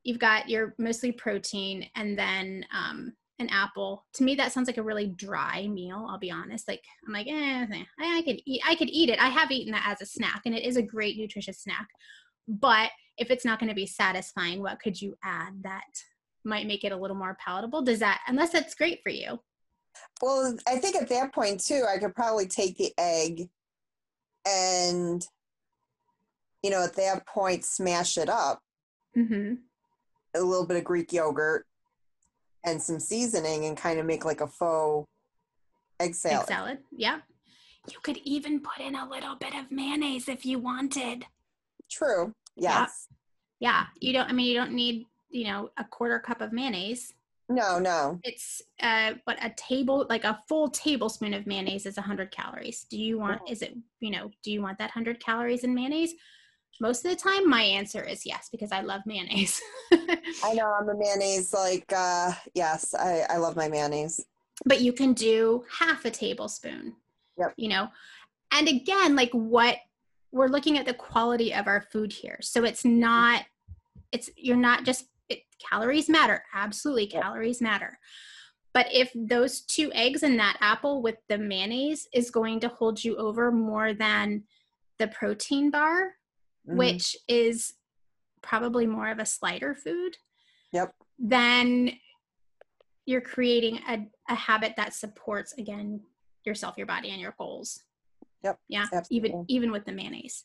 you've got your mostly protein, and then an apple. To me, that sounds like a really dry meal. I'll be honest. Like I'm like, I could eat it. I have eaten that as a snack, and it is a great nutritious snack. But if it's not going to be satisfying, what could you add that might make it a little more palatable? Unless that's great for you. Well, I think at that point too, I could probably take the egg and, you know, at that point, smash it up, a little bit of Greek yogurt and some seasoning, and kind of make like a faux egg salad. Egg salad, yeah. You could even put in a little bit of mayonnaise if you wanted. True. Yes. Yeah. You don't need, you know, a quarter cup of mayonnaise. No. It's a full tablespoon of mayonnaise is 100 calories. Do you want that 100 calories in mayonnaise? Most of the time, my answer is yes, because I love mayonnaise. I know, I'm a mayonnaise, yes, I love my mayonnaise. But you can do half a tablespoon, you know? And again, like what, we're looking at the quality of our food here. So you're not just, calories matter. Absolutely. Calories matter. But if those 2 eggs and that apple with the mayonnaise is going to hold you over more than the protein bar, which is probably more of a slider food, then you're creating a habit that supports, again, yourself, your body, and your goals. Yeah. Absolutely. Even with the mayonnaise.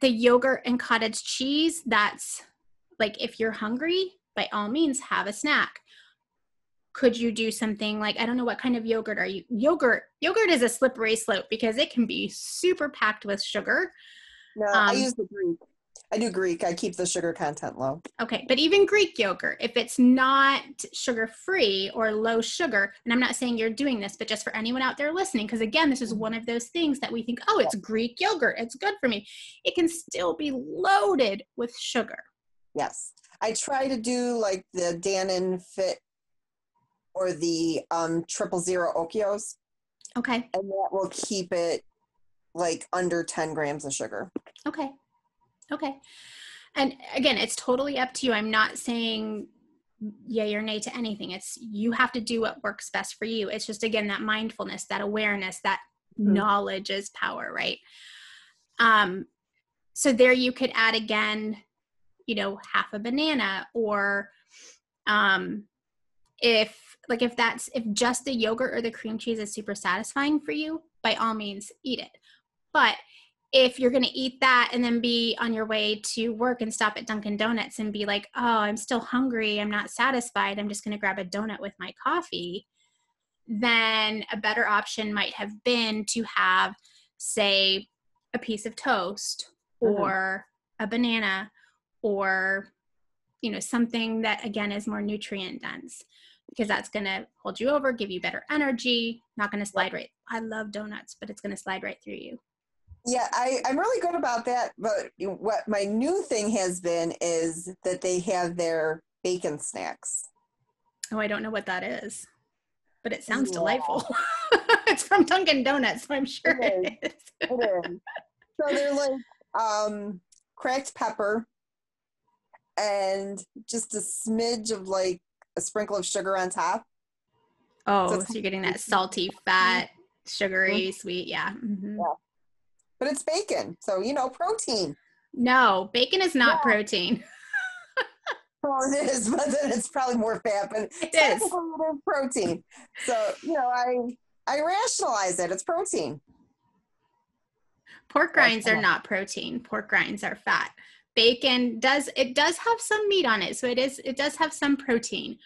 The yogurt and cottage cheese, that's like if you're hungry, by all means, have a snack. Could you do something like, I don't know, what kind of yogurt are you? Yogurt is a slippery slope because it can be super packed with sugar. No, I use the Greek. I do Greek. I keep the sugar content low. Okay. But even Greek yogurt, if it's not sugar-free or low sugar, and I'm not saying you're doing this, but just for anyone out there listening, because again, this is one of those things that we think, oh, it's Greek yogurt, it's good for me. It can still be loaded with sugar. Yes. I try to do like the Dannon Fit or the Triple Zero Oikos. Okay. And that will keep it like under 10 grams of sugar. Okay. Okay. And again, it's totally up to you. I'm not saying yay or nay to anything. It's, you have to do what works best for you. It's just, again, that mindfulness, that awareness, that knowledge is power, right? So there you could add again, you know, half a banana, or if just the yogurt or the cream cheese is super satisfying for you, by all means eat it. But if you're going to eat that and then be on your way to work and stop at Dunkin' Donuts and be like, oh, I'm still hungry, I'm not satisfied, I'm just going to grab a donut with my coffee, then a better option might have been to have, say, a piece of toast or a banana, or, you know, something that, again, is more nutrient dense, because that's going to hold you over, give you better energy, not going to slide right. I love donuts, but it's going to slide right through you. Yeah, I'm really good about that. But what my new thing has been is that they have their bacon snacks. Oh, I don't know what that is, but it sounds delightful. It's from Dunkin' Donuts, so I'm sure it is. It is. So they're like cracked pepper and just a smidge of like a sprinkle of sugar on top. Oh, so you're getting that salty, fat, sugary, sweet. Yeah. Mm-hmm. Yeah. But it's bacon, so, you know, protein. No, bacon is not protein. Well, it is, but then it's probably more fat, but it is protein. So, you know, I rationalize it. It's protein. Pork grinds are not protein. Pork grinds are fat. Bacon does have some meat on it, so it does have some protein.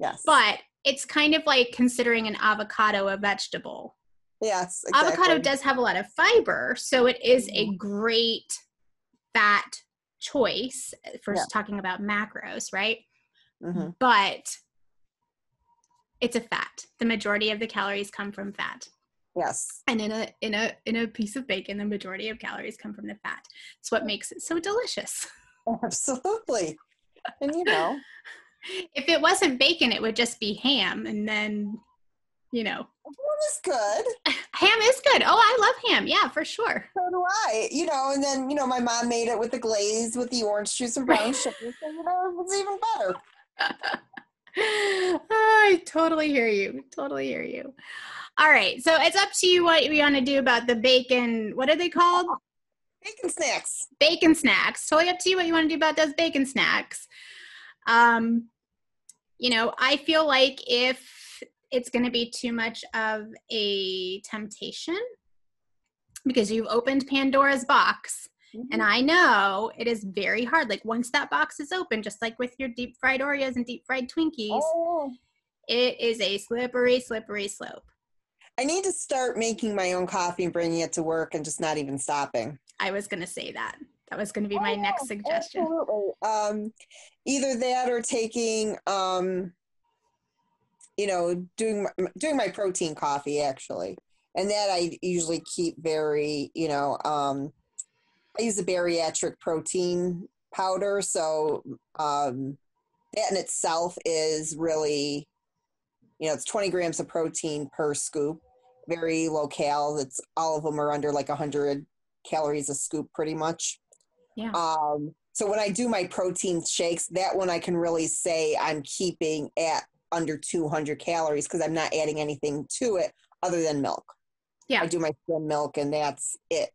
Yes. But it's kind of like considering an avocado a vegetable. Yes, exactly. Avocado does have a lot of fiber, so it is a great fat choice for talking about macros, right? Mm-hmm. But it's a fat. The majority of the calories come from fat. Yes. And in a piece of bacon, the majority of calories come from the fat. It's what makes it so delicious. Absolutely. And you know, if it wasn't bacon, it would just be ham, and then, you know. Ham is good. Oh, I love ham. Yeah, for sure. So do I. You know, and then, you know, my mom made it with the glaze with the orange juice and brown sugar. So, you know, it's even better. I totally hear you. Totally hear you. All right. So it's up to you what you want to do about the bacon. What are they called? Bacon snacks. Bacon snacks. Totally up to you what you want to do about those bacon snacks. You know, I feel like if it's going to be too much of a temptation, because you've opened Pandora's box. Mm-hmm. And I know it is very hard. Like, once that box is open, just like with your deep fried Oreos and deep fried Twinkies, it is a slippery, slippery slope. I need to start making my own coffee and bringing it to work and just not even stopping. I was going to say that. That was going to be my next suggestion. Absolutely. Either that or taking, you know, doing my protein coffee, actually. And that I usually keep very, you know, I use a bariatric protein powder. So that in itself is really, you know, it's 20 grams of protein per scoop, very low cal. It's, all of them are under like 100 calories a scoop, pretty much. Yeah. So when I do my protein shakes, that one I can really say I'm keeping at under 200 calories, because I'm not adding anything to it other than milk. Yeah. I do my skim milk and that's it.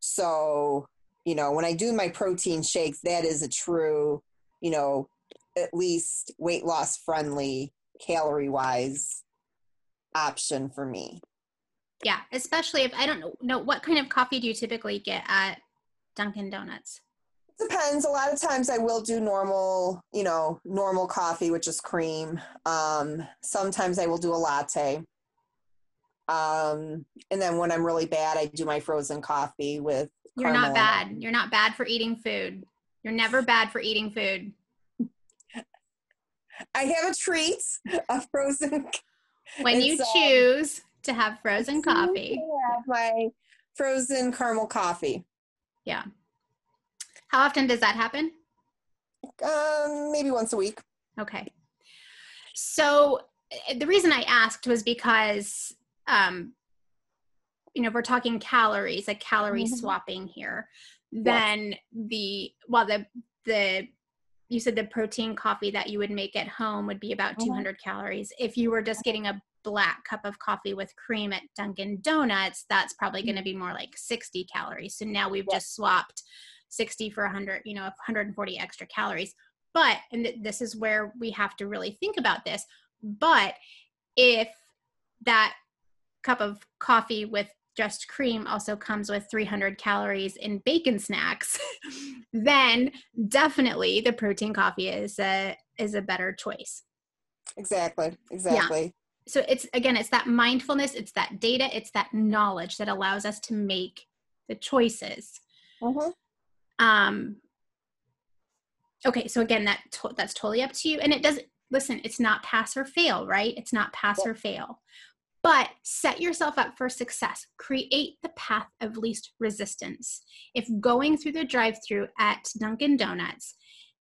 So, you know, when I do my protein shakes, that is a true, you know, at least weight loss friendly, calorie wise option for me. Yeah. Especially if, I don't know, what kind of coffee do you typically get at Dunkin' Donuts? Depends. A lot of times I will do normal, you know, normal coffee, which is cream. Sometimes I will do a latte. And then when I'm really bad, I do my frozen coffee with caramel. You're not bad. You're not bad for eating food. You're never bad for eating food. I have a treat of frozen. When you choose to have frozen coffee. I have my frozen caramel coffee. Yeah. How often does that happen? Maybe once a week. Okay. So the reason I asked was because, you know, if we're talking calories, like calorie swapping here, then the you said the protein coffee that you would make at home would be about 200 calories. If you were just getting a black cup of coffee with cream at Dunkin' Donuts, that's probably going to be more like 60 calories. So now we've just swapped 60 for 100, you know, 140 extra calories. But, and this is where we have to really think about this, but if that cup of coffee with just cream also comes with 300 calories in bacon snacks, then definitely the protein coffee is a better choice. Exactly. Yeah. So it's, again, it's that mindfulness, it's that data, it's that knowledge that allows us to make the choices. Okay. So again, that's totally up to you. And it doesn't, listen, it's not pass or fail, right? It's not pass or fail, but set yourself up for success. Create the path of least resistance. If going through the drive-thru at Dunkin' Donuts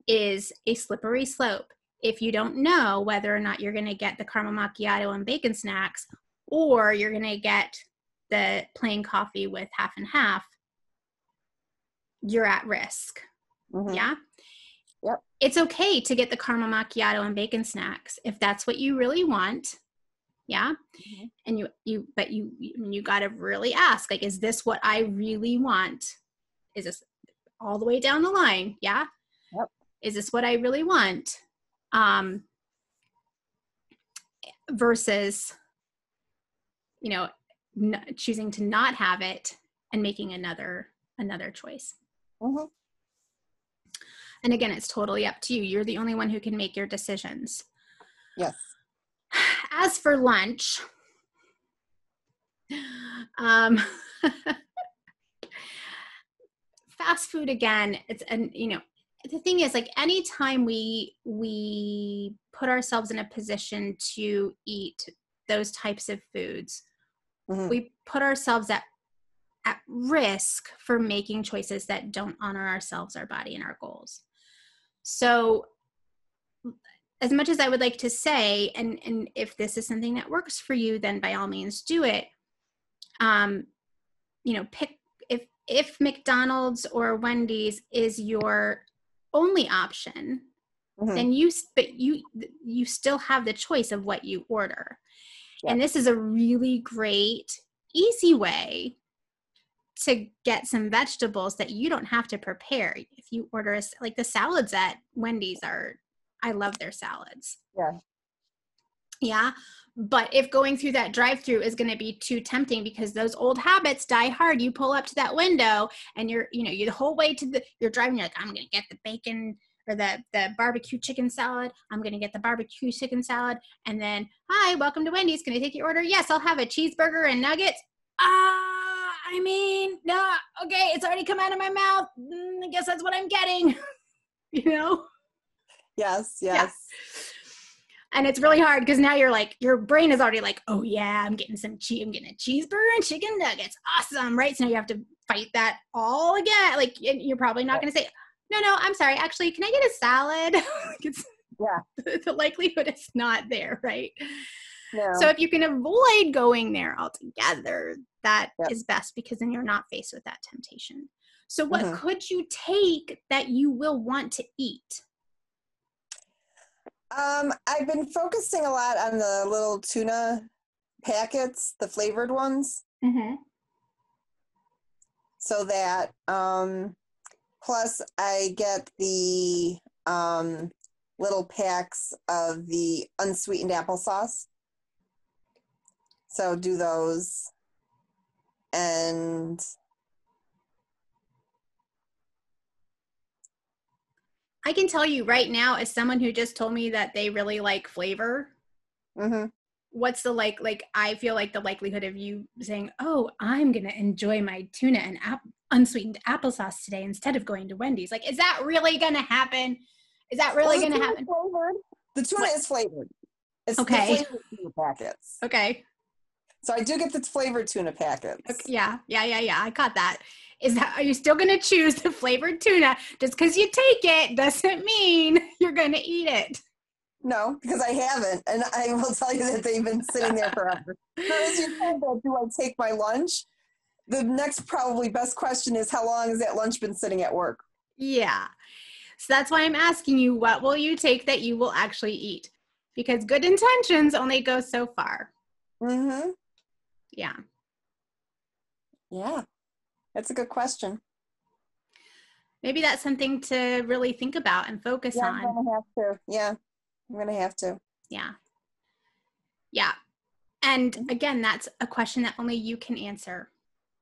is a slippery slope, if you don't know whether or not you're going to get the caramel macchiato and bacon snacks, or you're going to get the plain coffee with half and half, you're at risk. Yeah. Yep. It's okay to get the caramel macchiato and bacon snacks if that's what you really want. Yeah. And you got to really ask, like, is this what I really want? Is this all the way down the line? Yeah. Yep. Is this what I really want? Versus, you know, choosing to not have it and making another choice. And again, it's totally up to you. You're the only one who can make your decisions. Yes. As for lunch, fast food, again, it's, and you know, the thing is, like, anytime we put ourselves in a position to eat those types of foods, we put ourselves at risk for making choices that don't honor ourselves, our body, and our goals. So as much as I would like to say, and if this is something that works for you, then by all means do it. You know, pick, if McDonald's or Wendy's is your only option, then you still have the choice of what you order. And this is a really great, easy way to get some vegetables that you don't have to prepare. If you order like the salads at Wendy's I love their salads. Yeah. But if going through that drive-thru is going to be too tempting because those old habits die hard, you pull up to that window and you're the whole way to you're driving, you're like, I'm going to get the bacon or the barbecue chicken salad. I'm going to get the barbecue chicken salad. And then, hi, welcome to Wendy's. Can I take your order? Yes, I'll have a cheeseburger and nuggets. I mean, no, okay, it's already come out of my mouth. I guess that's what I'm getting, you know? Yes. Yeah. And it's really hard because now you're like, your brain is already like, oh yeah, I'm getting a cheeseburger and chicken nuggets. Awesome, right? So now you have to fight that all again. Like, you're probably not going to say, no, I'm sorry. Actually, can I get a salad? The likelihood is not there, right? No. So if you can avoid going there altogether, that is best, because then you're not faced with that temptation. So what could you take that you will want to eat? I've been focusing a lot on the little tuna packets, the flavored ones. So that, plus I get the little packs of the unsweetened applesauce. So do those, and I can tell you right now, as someone who just told me that they really like flavor, what's the like I feel like the likelihood of you saying, oh, I'm going to enjoy my tuna and unsweetened applesauce today instead of going to Wendy's. Like, is that really going to happen? Is that really going to happen? The tuna is flavored. It's the flavored tuna packets. Okay. So I do get the flavored tuna packets. Okay, yeah. I caught that. Are you still going to choose the flavored tuna? Just because you take it doesn't mean you're going to eat it. No, because I haven't. And I will tell you that they've been sitting there forever. Now, as you said, do I take my lunch? the next probably best question is, how long has that lunch been sitting at work? Yeah. So that's why I'm asking you, what will you take that you will actually eat? Because good intentions only go so far. Mm-hmm. Yeah. Yeah. That's a good question. Maybe that's something to really think about and focus on. I'm gonna have to. Yeah. I'm going to have to. Yeah. Yeah. And again, that's a question that only you can answer.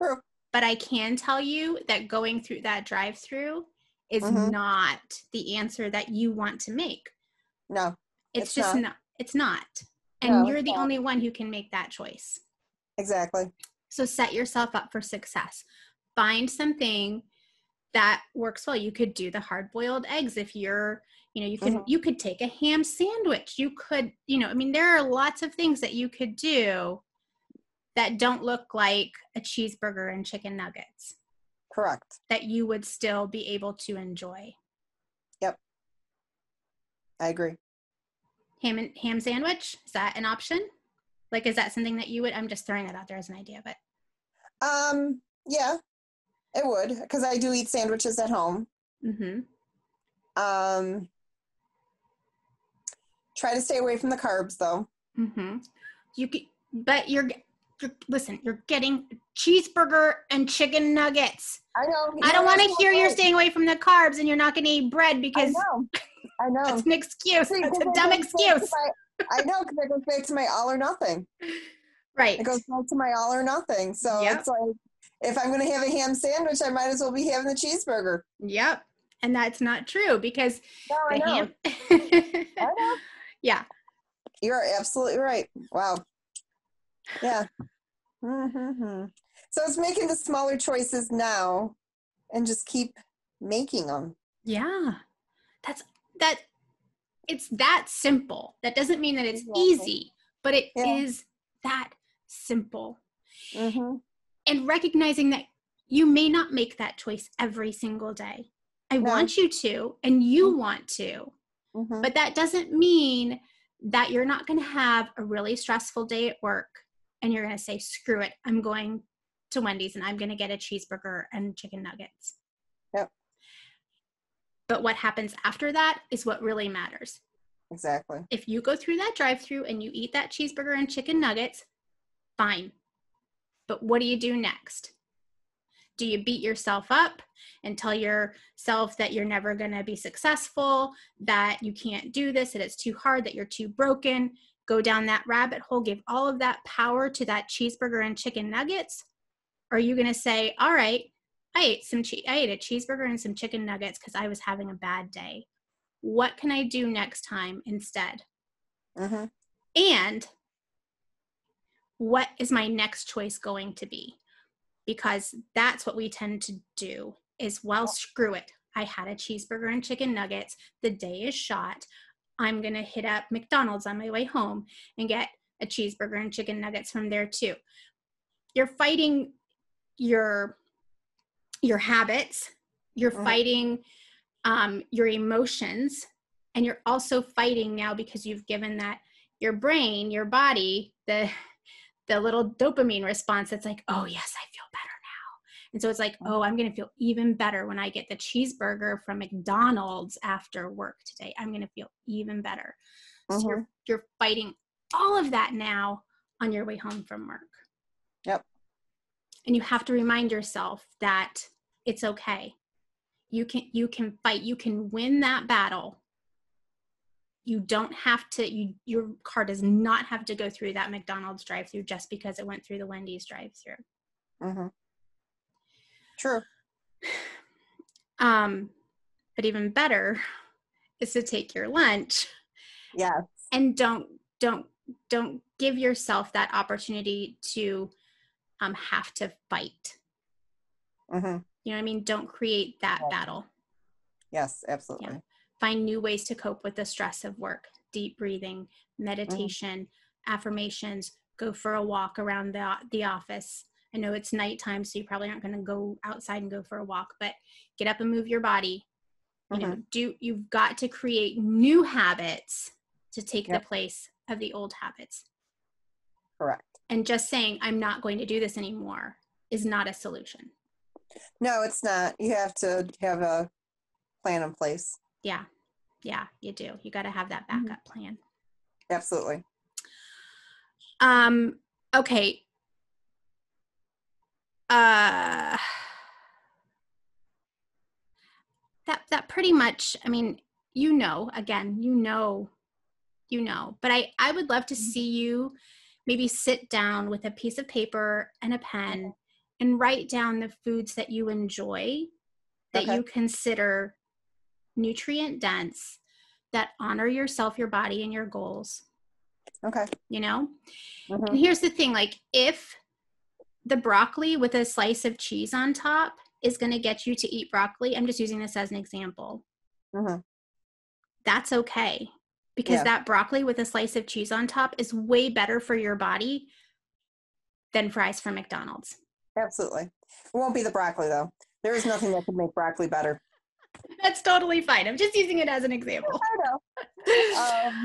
True. But I can tell you that going through that drive-through is not the answer that you want to make. No. It's just not. It's not. And you're the only one who can make that choice. Exactly. So set yourself up for success. Find something that works well. You could do the hard-boiled eggs if you're, you could you could take a ham sandwich. You could, I mean, there are lots of things that you could do that don't look like a cheeseburger and chicken nuggets. Correct. That you would still be able to enjoy. Yep. I agree. Ham sandwich, is that an option? Like, is that something that you would, I'm just throwing that out there as an idea, but. Yeah. It would, because I do eat sandwiches at home. Try to stay away from the carbs, though. You could, but you're getting cheeseburger and chicken nuggets. I know. I don't want to hear you're staying away from the carbs and you're not going to eat bread because. I know. That's an excuse. It's a dumb excuse. I know, because it goes back to my all or nothing. Right. It goes back to my all or nothing. So it's like, if I'm going to have a ham sandwich, I might as well be having a cheeseburger. Yep. And that's not true because I know. Yeah. You're absolutely right. Wow. Yeah. So it's making the smaller choices now and just keep making them. Yeah. That's it's that simple. That doesn't mean that it's easy, but it is that simple. And recognizing that you may not make that choice every single day. I want you to, and you want to, but that doesn't mean that you're not going to have a really stressful day at work and you're going to say, screw it, I'm going to Wendy's and I'm going to get a cheeseburger and chicken nuggets. Yep. But what happens after that is what really matters. Exactly. If you go through that drive-through and you eat that cheeseburger and chicken nuggets, fine. But what do you do next? Do you beat yourself up and tell yourself that you're never going to be successful, that you can't do this, that it's too hard, that you're too broken? Go down that rabbit hole, give all of that power to that cheeseburger and chicken nuggets? Or are you going to say, all right, I ate a cheeseburger and some chicken nuggets because I was having a bad day. What can I do next time instead? And what is my next choice going to be? Because that's what we tend to do is, well, screw it. I had a cheeseburger and chicken nuggets. The day is shot. I'm going to hit up McDonald's on my way home and get a cheeseburger and chicken nuggets from there too. You're fighting your habits. You're fighting your emotions. And you're also fighting now because you've given that your brain, your body, the little dopamine response that's like, oh, yes, I feel better now. And so it's like, oh, I'm going to feel even better when I get the cheeseburger from McDonald's after work today. I'm going to feel even better. So you're fighting all of that now on your way home from work. Yep. And you have to remind yourself that it's okay. You can fight. You can win that battle. You don't have to, your car does not have to go through that McDonald's drive-thru just because it went through the Wendy's drive-thru. True. But even better is to take your lunch. Yes. And don't give yourself that opportunity to have to fight. You know what I mean? Don't create that battle. Yes, absolutely. Yeah. Find new ways to cope with the stress of work, deep breathing, meditation, affirmations, go for a walk around the office. I know it's nighttime, so you probably aren't going to go outside and go for a walk, but get up and move your body. You've got to create new habits to take the place of the old habits. Correct. And just saying, I'm not going to do this anymore is not a solution. No, it's not. You have to have a plan in place. Yeah. Yeah, you do. You got to have that backup plan. Absolutely. Okay. That pretty much, I mean, but I would love to see you maybe sit down with a piece of paper and a pen and write down the foods that you enjoy, that you consider nutrient dense, that honor yourself, your body, and your goals. Okay. You know? And here's the thing, like, if the broccoli with a slice of cheese on top is going to get you to eat broccoli, I'm just using this as an example. That's okay, because that broccoli with a slice of cheese on top is way better for your body than fries from McDonald's. Absolutely. It won't be the broccoli, though. There is nothing that can make broccoli better. That's totally fine. I'm just using it as an example. I know.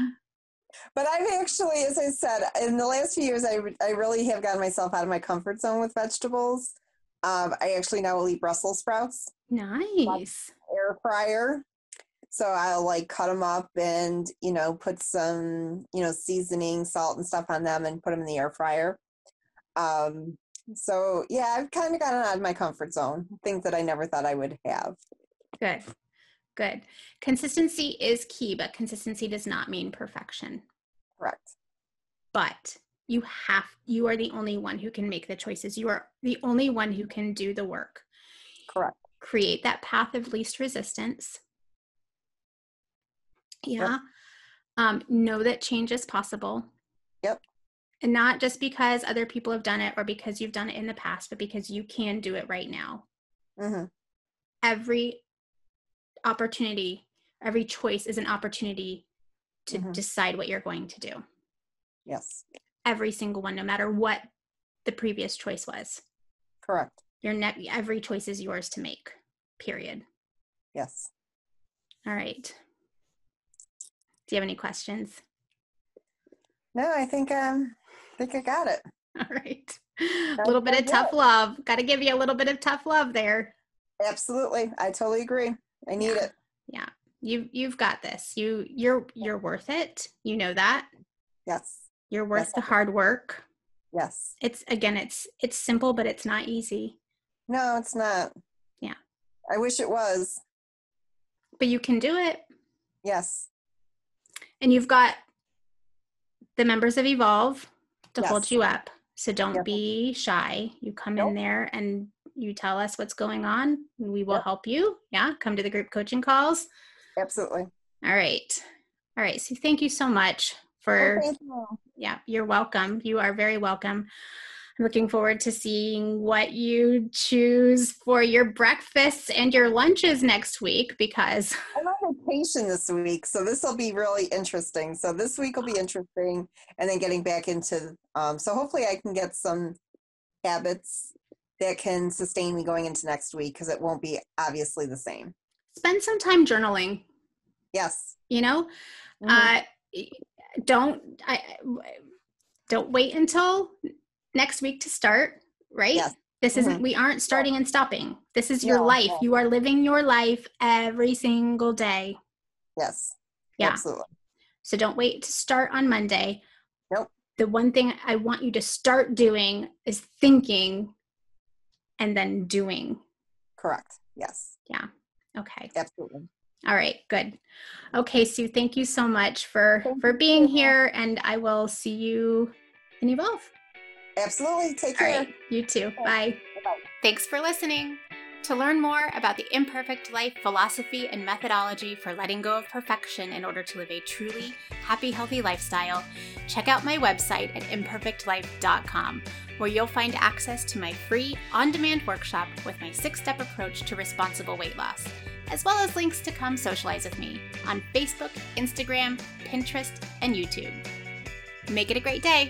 But I've actually, as I said, in the last few years, I really have gotten myself out of my comfort zone with vegetables. I actually now will eat Brussels sprouts. Nice. Air fryer. So I'll like cut them up and, you know, put some, you know, seasoning, salt and stuff on them and put them in the air fryer. So yeah, I've kind of gotten out of my comfort zone, things that I never thought I would have. Good. Good. Consistency is key, but consistency does not mean perfection. Correct. But you are the only one who can make the choices. You are the only one who can do the work. Correct. Create that path of least resistance. Yeah. Yep. Know that change is possible. Yep. And not just because other people have done it or because you've done it in the past, but because you can do it right now. Every opportunity, every choice is an opportunity to decide what you're going to do. Yes. Every single one, no matter what the previous choice was. Correct. Every choice is yours to make, period. Yes. All right. Do you have any questions? No, I think I got it. All right. A little bit of tough love. Got to give you a little bit of tough love there. Absolutely. I totally agree. I need it. Yeah. You've got this. You're worth it. You know that. Yes. You're worth the hard work. Yes. It's simple, but it's not easy. No, it's not. Yeah. I wish it was. But you can do it. Yes. And you've got the members of Evolve to hold you up. So don't be shy. You come in there and you tell us what's going on. We will help you. Yeah. Come to the group coaching calls. Absolutely. All right. All right. So thank you so much for, you're welcome. You are very welcome. I'm looking forward to seeing what you choose for your breakfasts and your lunches next week, because I'm on vacation this week. So this will be really interesting. So this week will be interesting. And then getting back into, so hopefully I can get some habits that can sustain me going into next week, because it won't be obviously the same. Spend some time journaling. Yes. You know, don't wait until next week to start, right? Yes. This isn't, we aren't starting and stopping. This is your life. You are living your life every single day. Yes. Yeah. Absolutely. So don't wait to start on Monday. Nope. The one thing I want you to start doing is thinking and then doing. Correct. Yes. Yeah. Okay. Absolutely. All right. Good. Okay. Sue, thank you so much for being here, and I will see you in Evolve. Absolutely. Take care. All right. You too. Bye. Bye. Thanks for listening. To learn more about the Imperfect Life philosophy and methodology for letting go of perfection in order to live a truly happy, healthy lifestyle, check out my website at imperfectlife.com, where you'll find access to my free on-demand workshop with my 6-step approach to responsible weight loss, as well as links to come socialize with me on Facebook, Instagram, Pinterest, and YouTube. Make it a great day.